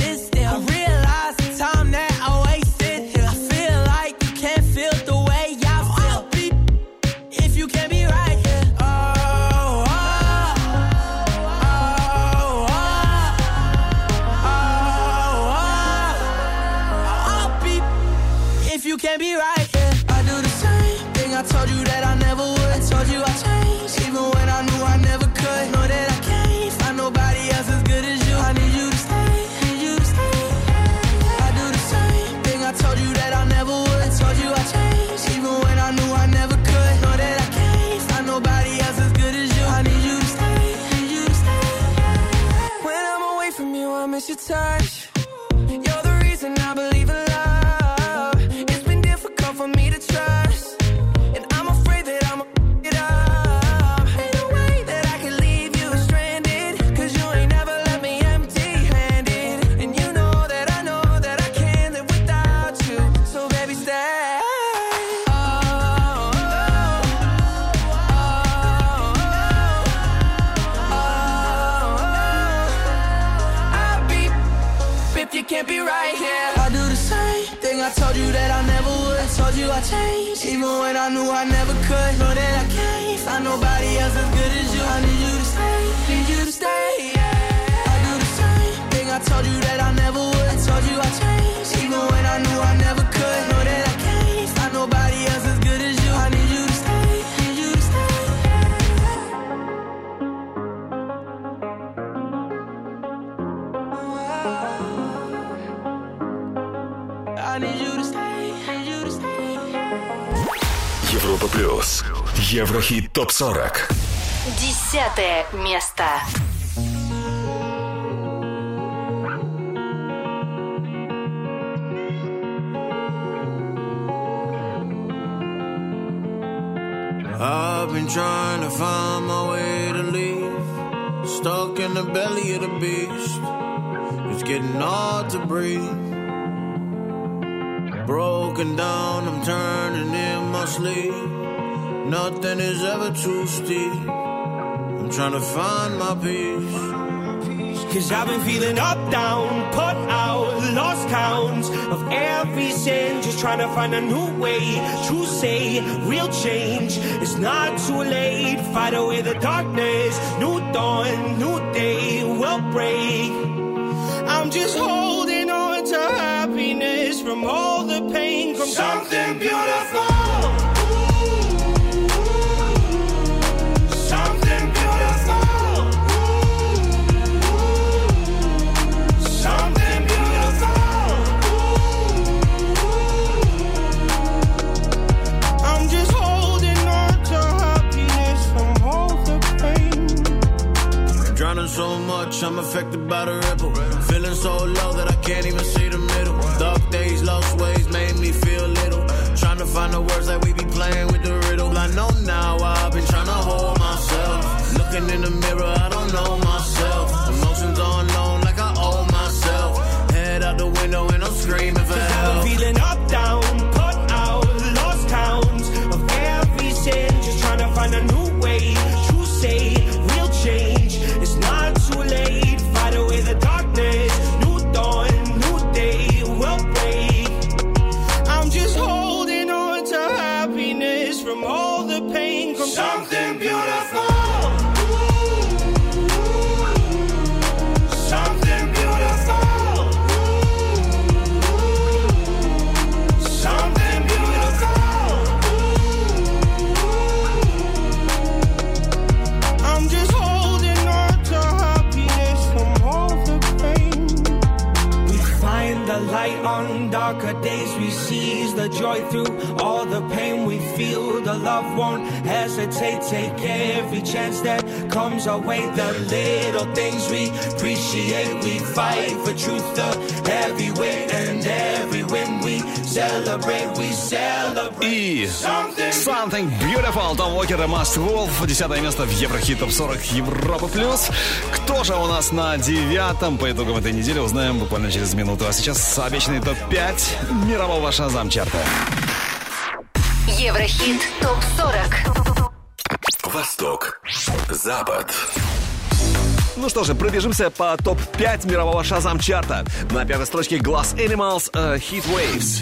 still. I realize the time that I wasted here. I feel like you can't feel the way I feel. I'll be if you can't be right here. Oh, oh, oh, oh, oh, oh. I'll be if you can't be right here. I do the same thing I told you that I never would. Told you I changed, even when I knew I never could. Know that I can't find nobody else as good as you. I need you to stay, need you to stay. I do the same thing I told you that I never would. Told you I changed, even when I knew I never could. Know that I can't find nobody else as good as you. I need you to stay, need you to stay. When I'm away from you, I miss your touch. You're the reason I believe in love. It's been difficult for me to trust. Change, even when I knew I never could. Know that I can't find nobody else as good as you. I need you to stay, need you to stay. Yeah. I do the same thing I told you that I never would. I told you I changed, even when I knew I never could. Know that I can't find nobody else as good as you. I need you to stay, need you to stay. I need you to stay. Европа Плюс. Еврохит Топ 40. 10 место. I've been trying to find my way to leave. Stuck in the belly of the beast. It's getting hard to breathe. Broken down, I'm turning in my sleep. Nothing is ever too steep. I'm trying to find my peace. Cause I've been feeling up, down, put out, lost counts of every sin. Just trying to find a new way to say real change. It's not too late, fight away the darkness. New dawn, new day will break. I'm just holding on to happiness from all the pain, from something beautiful. So much, I'm affected by the ripple. Feeling so low that I can't even see the middle. Dark days, lost ways, made me feel little. Trying to find the words that we be playing with the riddle. I know now I've been trying to hold myself. Looking in the mirror, I don't know myself. Emotions on loan like I owe myself. Head out the window and I'm screaming for help. I've been feeling up, down, put out, lost counts of every sin. Just trying to find a new way to say real change. Fight away the darkness. New dawn, new day will break. I'm just holding on to happiness from all the pain. From something beautiful. Light on darker days, we seize the joy through all the pain we feel. The love won't hesitate, take every chance that comes our way. The little things we appreciate, we fight for truth, the heavy weight, and every win we celebrate, we celebrate. И Something Beautiful, Том Уокер и Маст Волф, 10 место в ЕвроХит Топ 40 Европа Плюс. Кто же у нас на 9-м? По итогам этой недели узнаем буквально через минуту. А сейчас обещанный топ-5 мирового шазам-чарта. ЕвроХит Топ 40. Восток. Запад. Ну что же, пробежимся по топ-5 мирового шазам-чарта. На 5-й строчке Glass Animals, Heat Waves.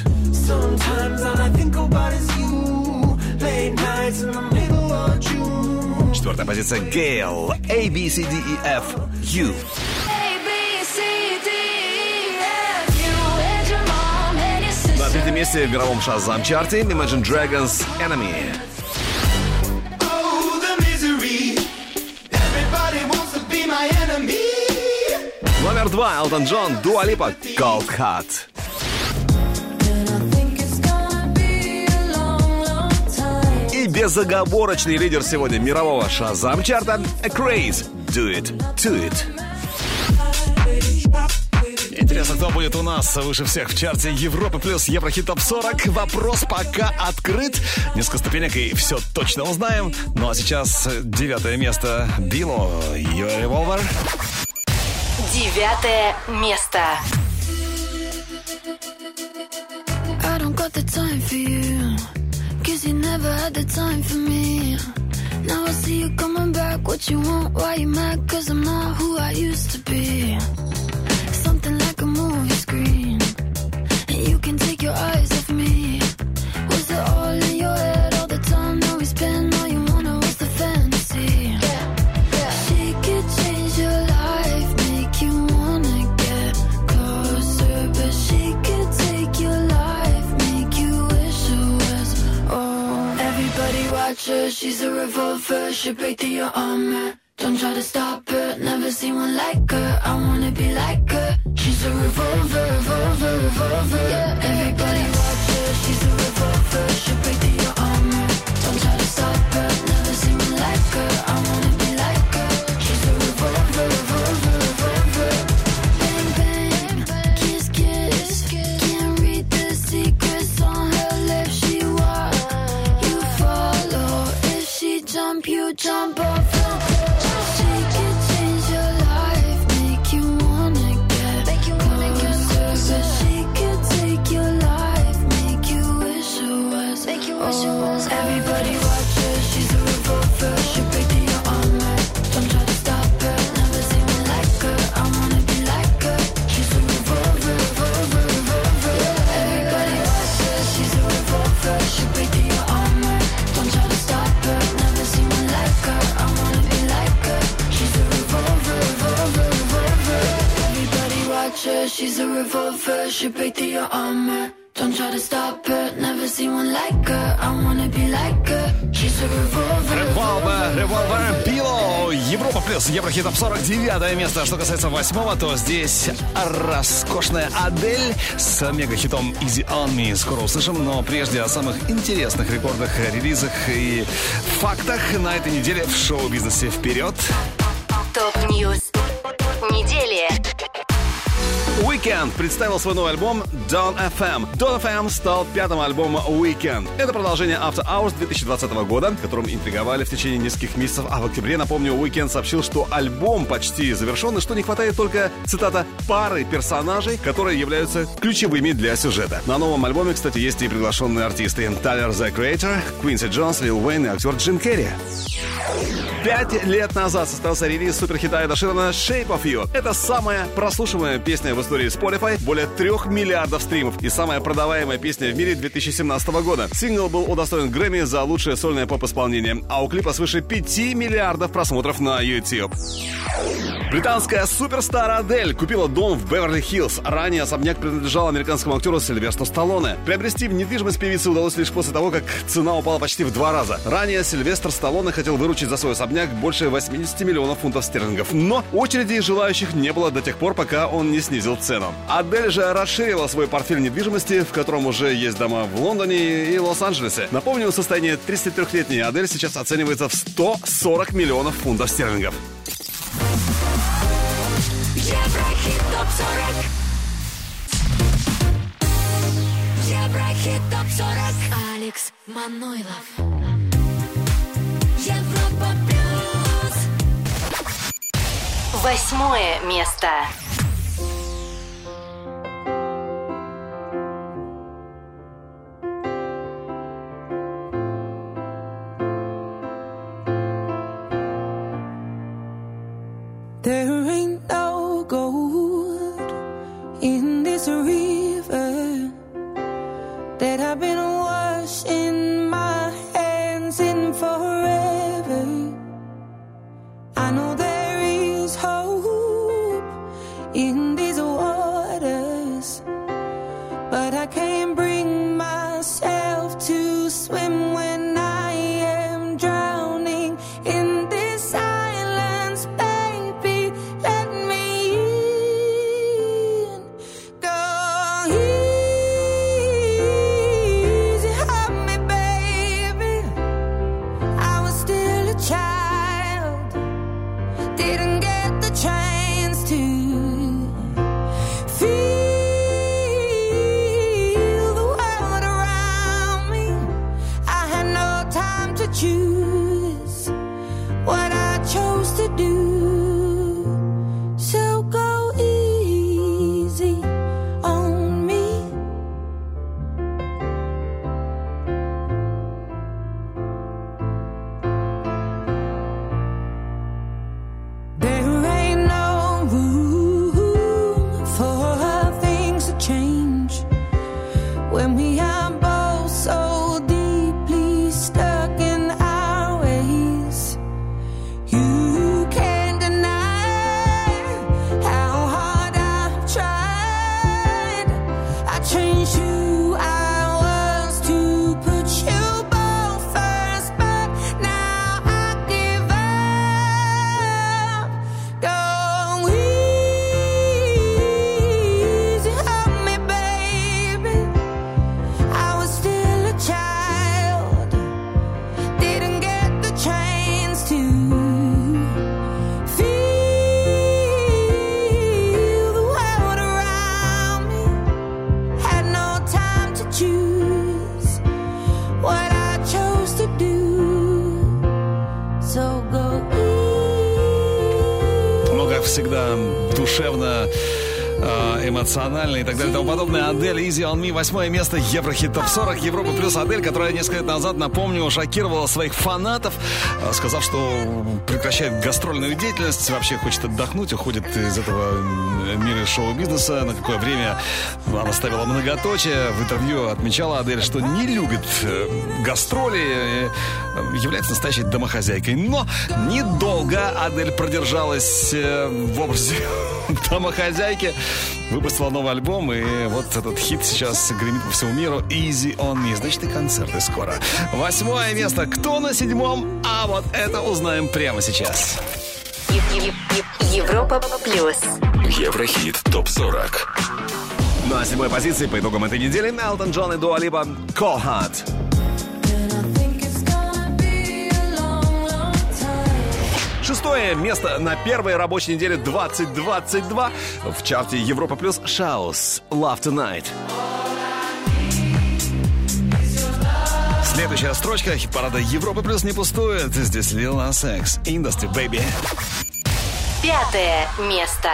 Четвертая позиция Gale, A, B, C, D, E, F, U. На 3-м месте в мировом шазам-чарте Imagine Dragons, Enemy. Номер 2, Элтон Джон, Dua Lipa, Cold Heart. И безоговорочный лидер сегодня мирового шазам-чарта Craze, Do It, Do It. Интересно, кто будет у нас выше всех в чарте Европы плюс Еврохит Топ 40. Вопрос пока открыт. Несколько ступенек и все точно узнаем. Ну а сейчас 9-е место Било, Your Revolver. 9 место. I don't got the time for you, cause you never had the time for me. Now I see you coming back, what you want, why you mad, cause I'm not who I used to be. Something like a movie screen, and you can take your eyes off me. Was it all in your head, all the time that we spend, all you wanted was the fantasy. She could change your life, you wanna get closer, but she could take your life, make you wish it was all. Everybody watch her, she's a revolver, she'll break through your armor. Don't try to stop her, never seen one like her, I wanna be like her. She's a revolver, revolver, revolver, yeah. Everybody watch her, she's a revolver, she'll break through your armor. Don't try to stop her, never seen one like her, I wanna be like her. She's a revolver, revolver, revolver. Jump, you jump off the cliff. She could change your life, make you wanna get closer. She could take your life. She's a revolver, she'll break through your armor. Don't try to stop her, never seen one like her. I wanna be like her. She's a revolver. Revolver Pillow. Европа Плюс, ЕвроХит Топ 40, 9 место. Что касается 8-го, то здесь роскошная Адель с мегахитом Easy On Me. Скоро услышим, но прежде о самых интересных рекордах, релизах и фактах на этой неделе в шоу-бизнесе. Вперед! Топ-ньюс недели. Weekend представил свой новый альбом Don FM. Don FM стал пятым альбомом Weekend. Это продолжение After Hours 2020 года, которым интриговали в течение нескольких месяцев. А в октябре, напомню, Weekend сообщил, что альбом почти завершен и что не хватает только, цитата, пары персонажей, которые являются ключевыми для сюжета. На новом альбоме, кстати, есть и приглашенные артисты Тайлер, The Creator, Квинси Джонс, Лил Уэйн и актер Джим Керри. 5 лет назад состоялся релиз суперхита Эда Ширана Shape of You. Это самая прослушиваемая песня в истории Spotify, более 3 миллиардов стримов и самая продаваемая песня в мире 2017 года. Сингл был удостоен Грэмми за лучшее сольное поп-исполнение, а у клипа свыше 5 миллиардов просмотров на YouTube. Британская суперстар Адель купила дом в Беверли-Хиллз. Ранее особняк принадлежал американскому актеру Сильвестру Сталлоне. Приобрести недвижимость певице удалось лишь после того, как цена упала почти в 2 раза. Ранее Сильвестр Сталлоне хотел выручить за свой особняк больше 80 миллионов фунтов стерлингов, но очереди желающих не было до тех пор, пока он не снизил цену. Адель же расширила свой портфель недвижимости, в котором уже есть дома в Лондоне и Лос-Анджелесе. Напомню, состояние 33-летней Адель сейчас оценивается в 140 миллионов фунтов стерлингов. ЕвроХит Топ 40. ЕвроХит Топ 40. Алекс Мануйлов. Европа Плюс. 8 место. There ain't no gold in this river that I've been washing my hands in forever. I know there is hope in these waters, but I can't bring myself to swim when I am drowning in this silence. Baby, let me in. Go easy on me, baby. I was still a child. Didn't get the chance to feel the world around me. I had no time to choose what I chose to do. So go easy on me. When we are both so deeply stuck in our ways, you can't deny how hard I've tried. I changed who I was to put you both first, but now I give up. Go easy on me, baby. Child, didn't get the chance to feel the world around me. Had no time to choose what I chose to do. So go easy. Ну, как всегда, душевно эмоционально и так далее и тому подобное. Адель, Easy on Me, 8 место, ЕвроХит Топ 40, Европа Плюс. Адель, которая несколько лет назад, напомню, шокировала своих фанатов, сказав, что прекращает гастрольную деятельность, вообще хочет отдохнуть, уходит из этого мира шоу-бизнеса. На какое время она ставила многоточие. В интервью отмечала Адель, что не любит гастроли, является настоящей домохозяйкой. Но недолго Адель продержалась в образе домохозяйки, выпустила новый альбом, и вот этот хит сейчас гремит по всему миру. Easy on Me. Значит, и концерты скоро. 8 место. Кто на 7? А вот это узнаем прямо сейчас. Европа Плюс. ЕвроХит Топ 40. На 7 позиции по итогам этой недели Элтон Джон и Dua Lipa, Cold. Шестое место на первой рабочей неделе 2022 в чарте Европа Плюс Shouse, Love Tonight. Следующая строчка хит-парада Европа Плюс не пустует. Здесь Lil Nas X, Industry Baby. Пятое место.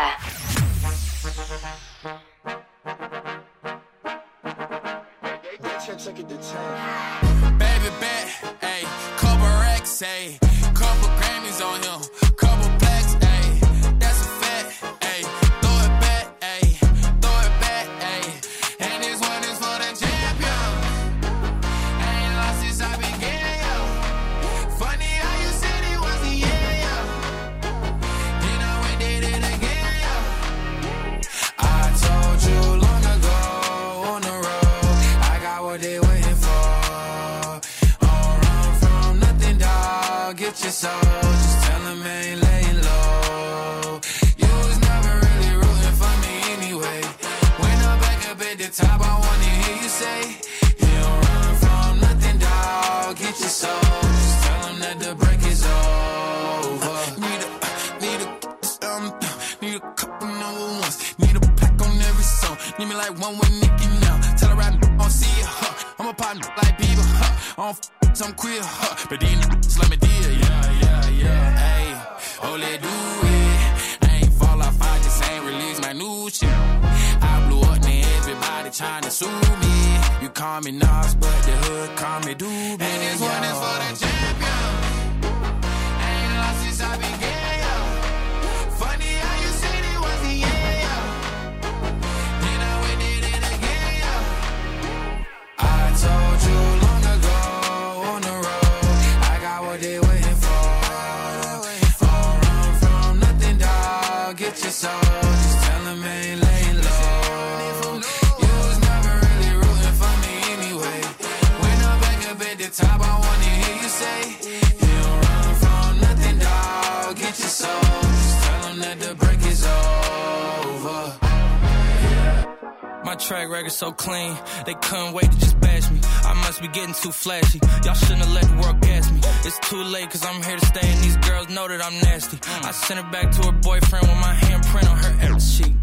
So clean, they couldn't wait to just bash me. I must be getting too flashy. Y'all shouldn't have let the world gas me. It's too late cause I'm here to stay and these girls know that I'm nasty. I sent her back to her boyfriend with my handprint on her ass cheek.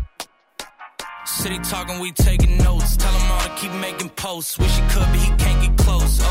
City talking, we taking notes. Tell him all to keep making posts. Wish he could, but he can't get close.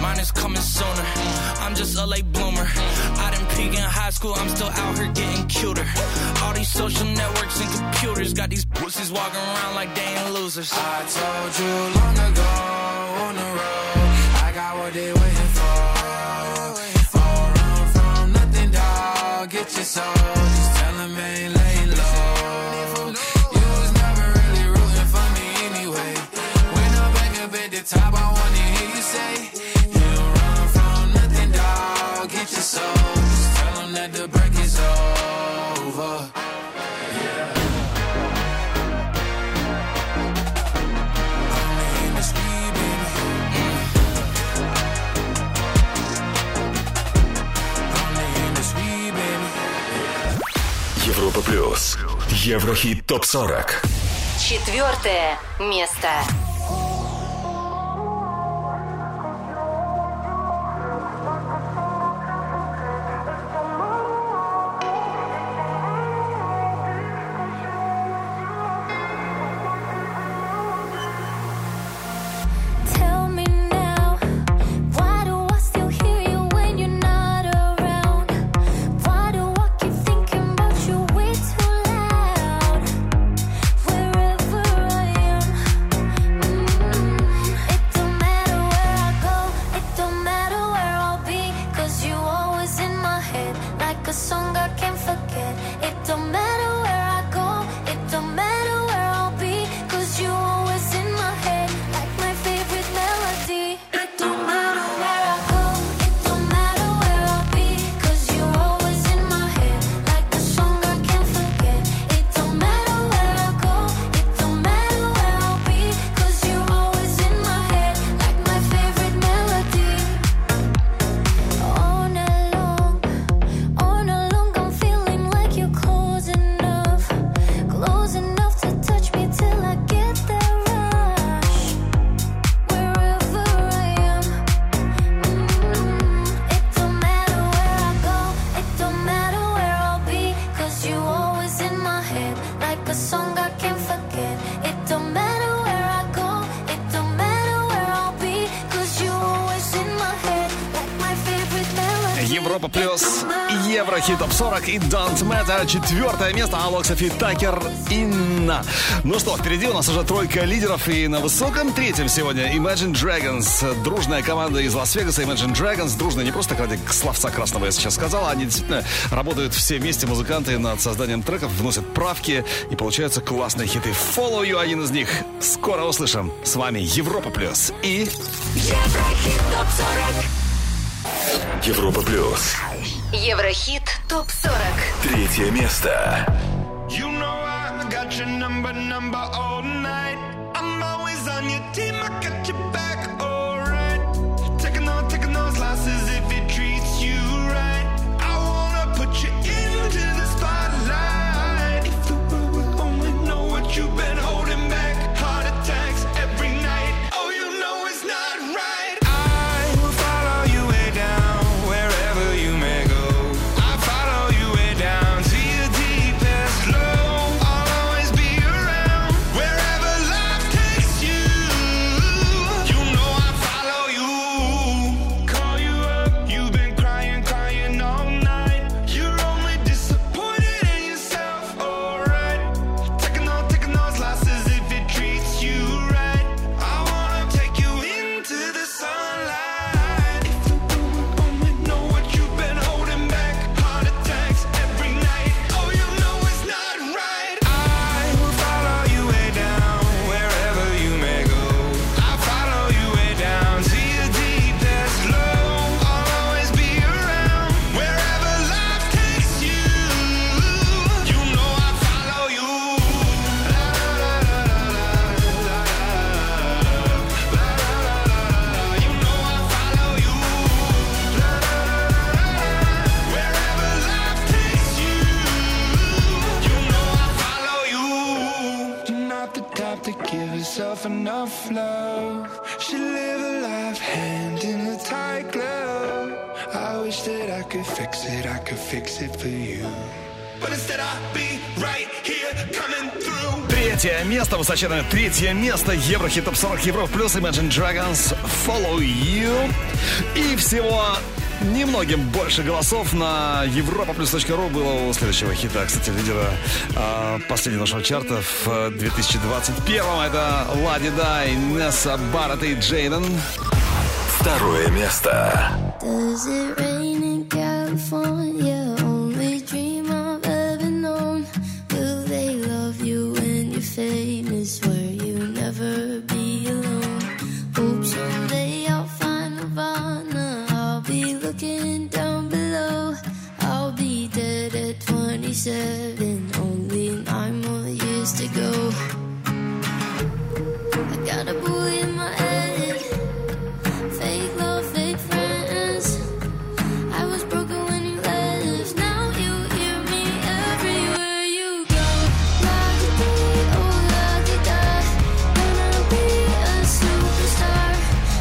mine is coming sooner. I'm just a late bloomer. I didn't peak in high school, I'm still out here getting cuter. All these social networks and computers got these pussies walking around like they ain't losers. I told you long ago on the road, I got what they waiting for. All run from nothing, dog. Get your soul. Just tell them ain't laying low. You was never really rooting for me anyway. When I'm back up at the top, I wanna hear you say. So just tell them that the break is over. Yeah. Only in the street, baby. Only in the street, baby. Европа Плюс. ЕвроХит Топ 40. 4 место. Европа Плюс, ЕвроХит Топ 40 и Don't Matter. Четвертое место, Алокса, Фитакер, Инна. Ну что, впереди у нас уже тройка лидеров, и на высоком третьем сегодня Imagine Dragons. Дружная команда из Лас-Вегаса, Imagine Dragons. Дружная не просто ради словца красного, я сейчас сказал, они действительно работают все вместе, музыканты, над созданием треков, вносят правки, и получаются классные хиты. Follow You один из них. Скоро услышим. С вами Европа Плюс и... ЕвроХит Топ 40. Европа Плюс. ЕвроХит Топ 40. Третье место. You know I got your number all night. I'm always on your team, I got your back, alright. Taking those losses if it treats you right. I wanna put you into the spotlight. If the world would only know what you've been holding back. Enough love, she live a life hand in a tight glove. I wish that I could fix it for you. But instead I'll be right here coming through. Третье место, высоченное третье место, ЕвроХит Топ 40, Европа Плюс, Imagine Dragons, Follow You. И всего немногим больше голосов на europaplus.ru было у следующего хита, кстати, лидера последнего нашего чарта в 2021-м. Это Лади Дай, Несса Барретт и Джейден. Второе место. Down below, I'll be dead at 27. Only 9 more years to go. I got a boy in my head. Fake love, fake friends. I was broken when you left. Now you hear me everywhere you go. La-di-dee, oh la-di-da. Gonna be a superstar.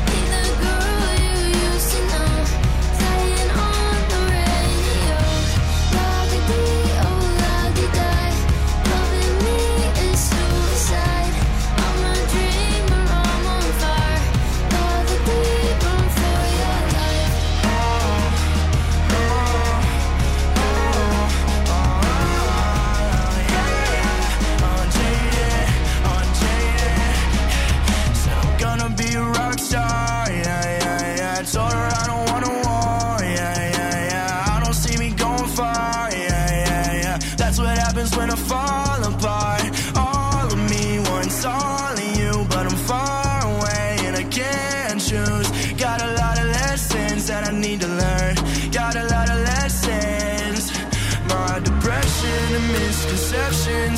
Be the girl you used to know.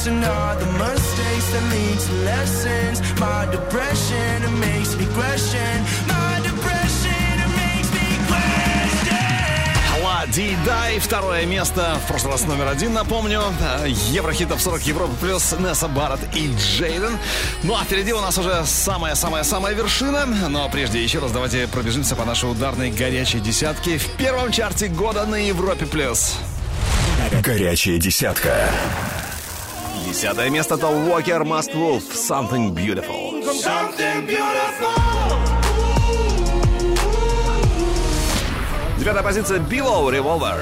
And all the mistakes that lead to lessons. My depression, it makes me question. My depression, it makes me question. Лади-дай, второе место. В прошлый раз номер 1, напомню. ЕвроХит Топ 40, Европа Плюс, Несса Барретт и Джейден. Ну а впереди у нас уже самая-самая-самая вершина. Но прежде еще раз давайте пробежимся по нашей ударной горячей десятке в первом чарте года на Европе Плюс. Горячая десятка. 10-е место, Том Уокер, Must Wolf, Something Beautiful. Something beautiful. 25-я позиция Below Revolver.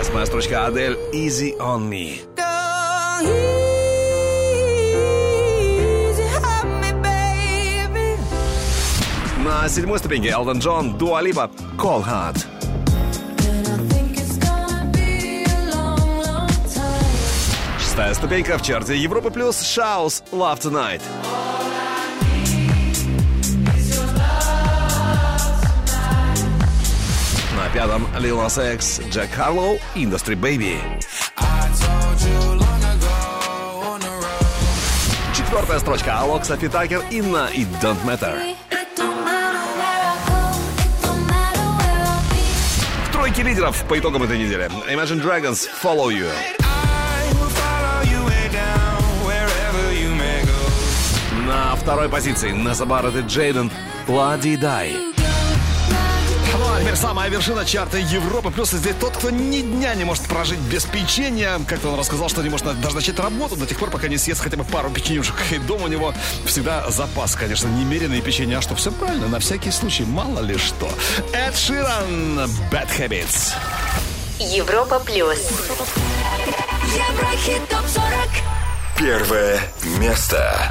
8-я строчка Адель Easy on Me. 7-й ступеньке Элтон Джон, Dua Lipa, Cold Heart. 6-я ступенька в чарте Европа Плюс, Shouse, Love Tonight. 5-м Lil Nas X, Jack Harlow, Industry Baby. 4-я строчка Алок, Софи Такер, Инна и Don't Matter. В тройке лидеров по итогам этой недели Imagine Dragons, Follow You. На второй позиции Несса Барретт и Джейден, Ла-Ди-Дай. Теперь самая вершина чарта Европы. Плюс здесь тот, кто ни дня не может прожить без печенья. Как-то он рассказал, что не может даже начать работу до тех пор, пока не съест хотя бы пару печенюшек. И дома у него всегда запас, конечно, немеренные печенья. А что, все правильно, на всякий случай, мало ли что. Эд Ширан, Bad Habits. Европа Плюс. ЕвроХит Топ 40. Первое место.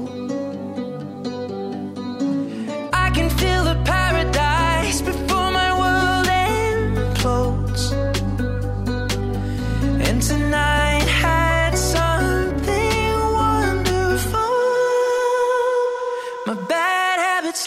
I can feel the paradise before my world implodes. And tonight had something wonderful. My back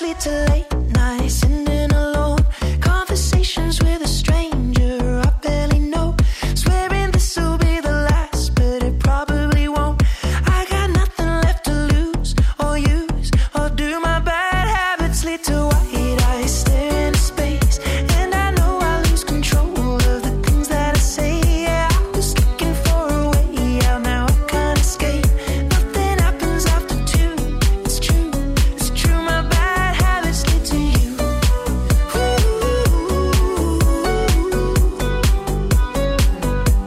lead to late nights, sitting alone, conversations with a stranger I barely know, swearing this will be the last, but it probably won't. I got nothing left to lose or use, or do my bad habits lead to white eyes staring at space, and I know I lose control of the things that I say. Yeah, I was looking for a way out, now I can't escape. Nothing happens after 2, it's true, it's true. My bad to you.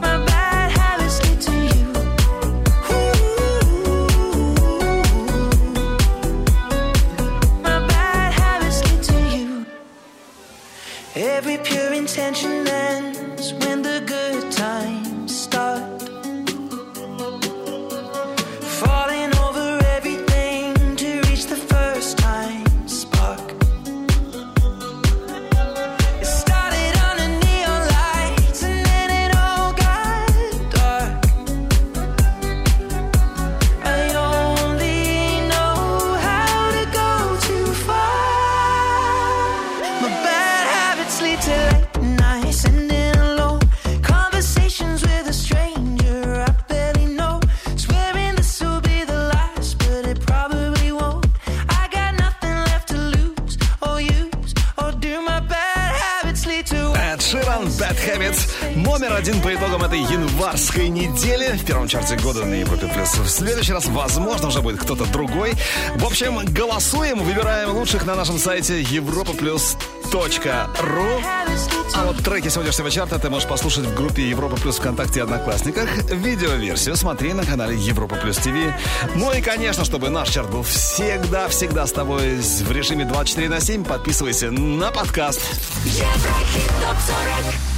My bad habits lead to you. My bad habits lead to you. Every pure intention ends when the good times start. Falling over everything to reach the first time spark. Номер один по итогам этой январской недели. В первом чарте года на Европе Плюс. В следующий раз, возможно, уже будет кто-то другой. В общем, голосуем, выбираем лучших на нашем сайте europaplus.ru. А вот треки сегодняшнего чарта ты можешь послушать в группе Европа Плюс ВКонтакте и Одноклассниках. Видеоверсию смотри на канале Европа Плюс ТВ. Ну и, конечно, чтобы наш чарт был всегда с тобой в режиме 24/7, подписывайся на подкаст. ЕвроХит Топ 40.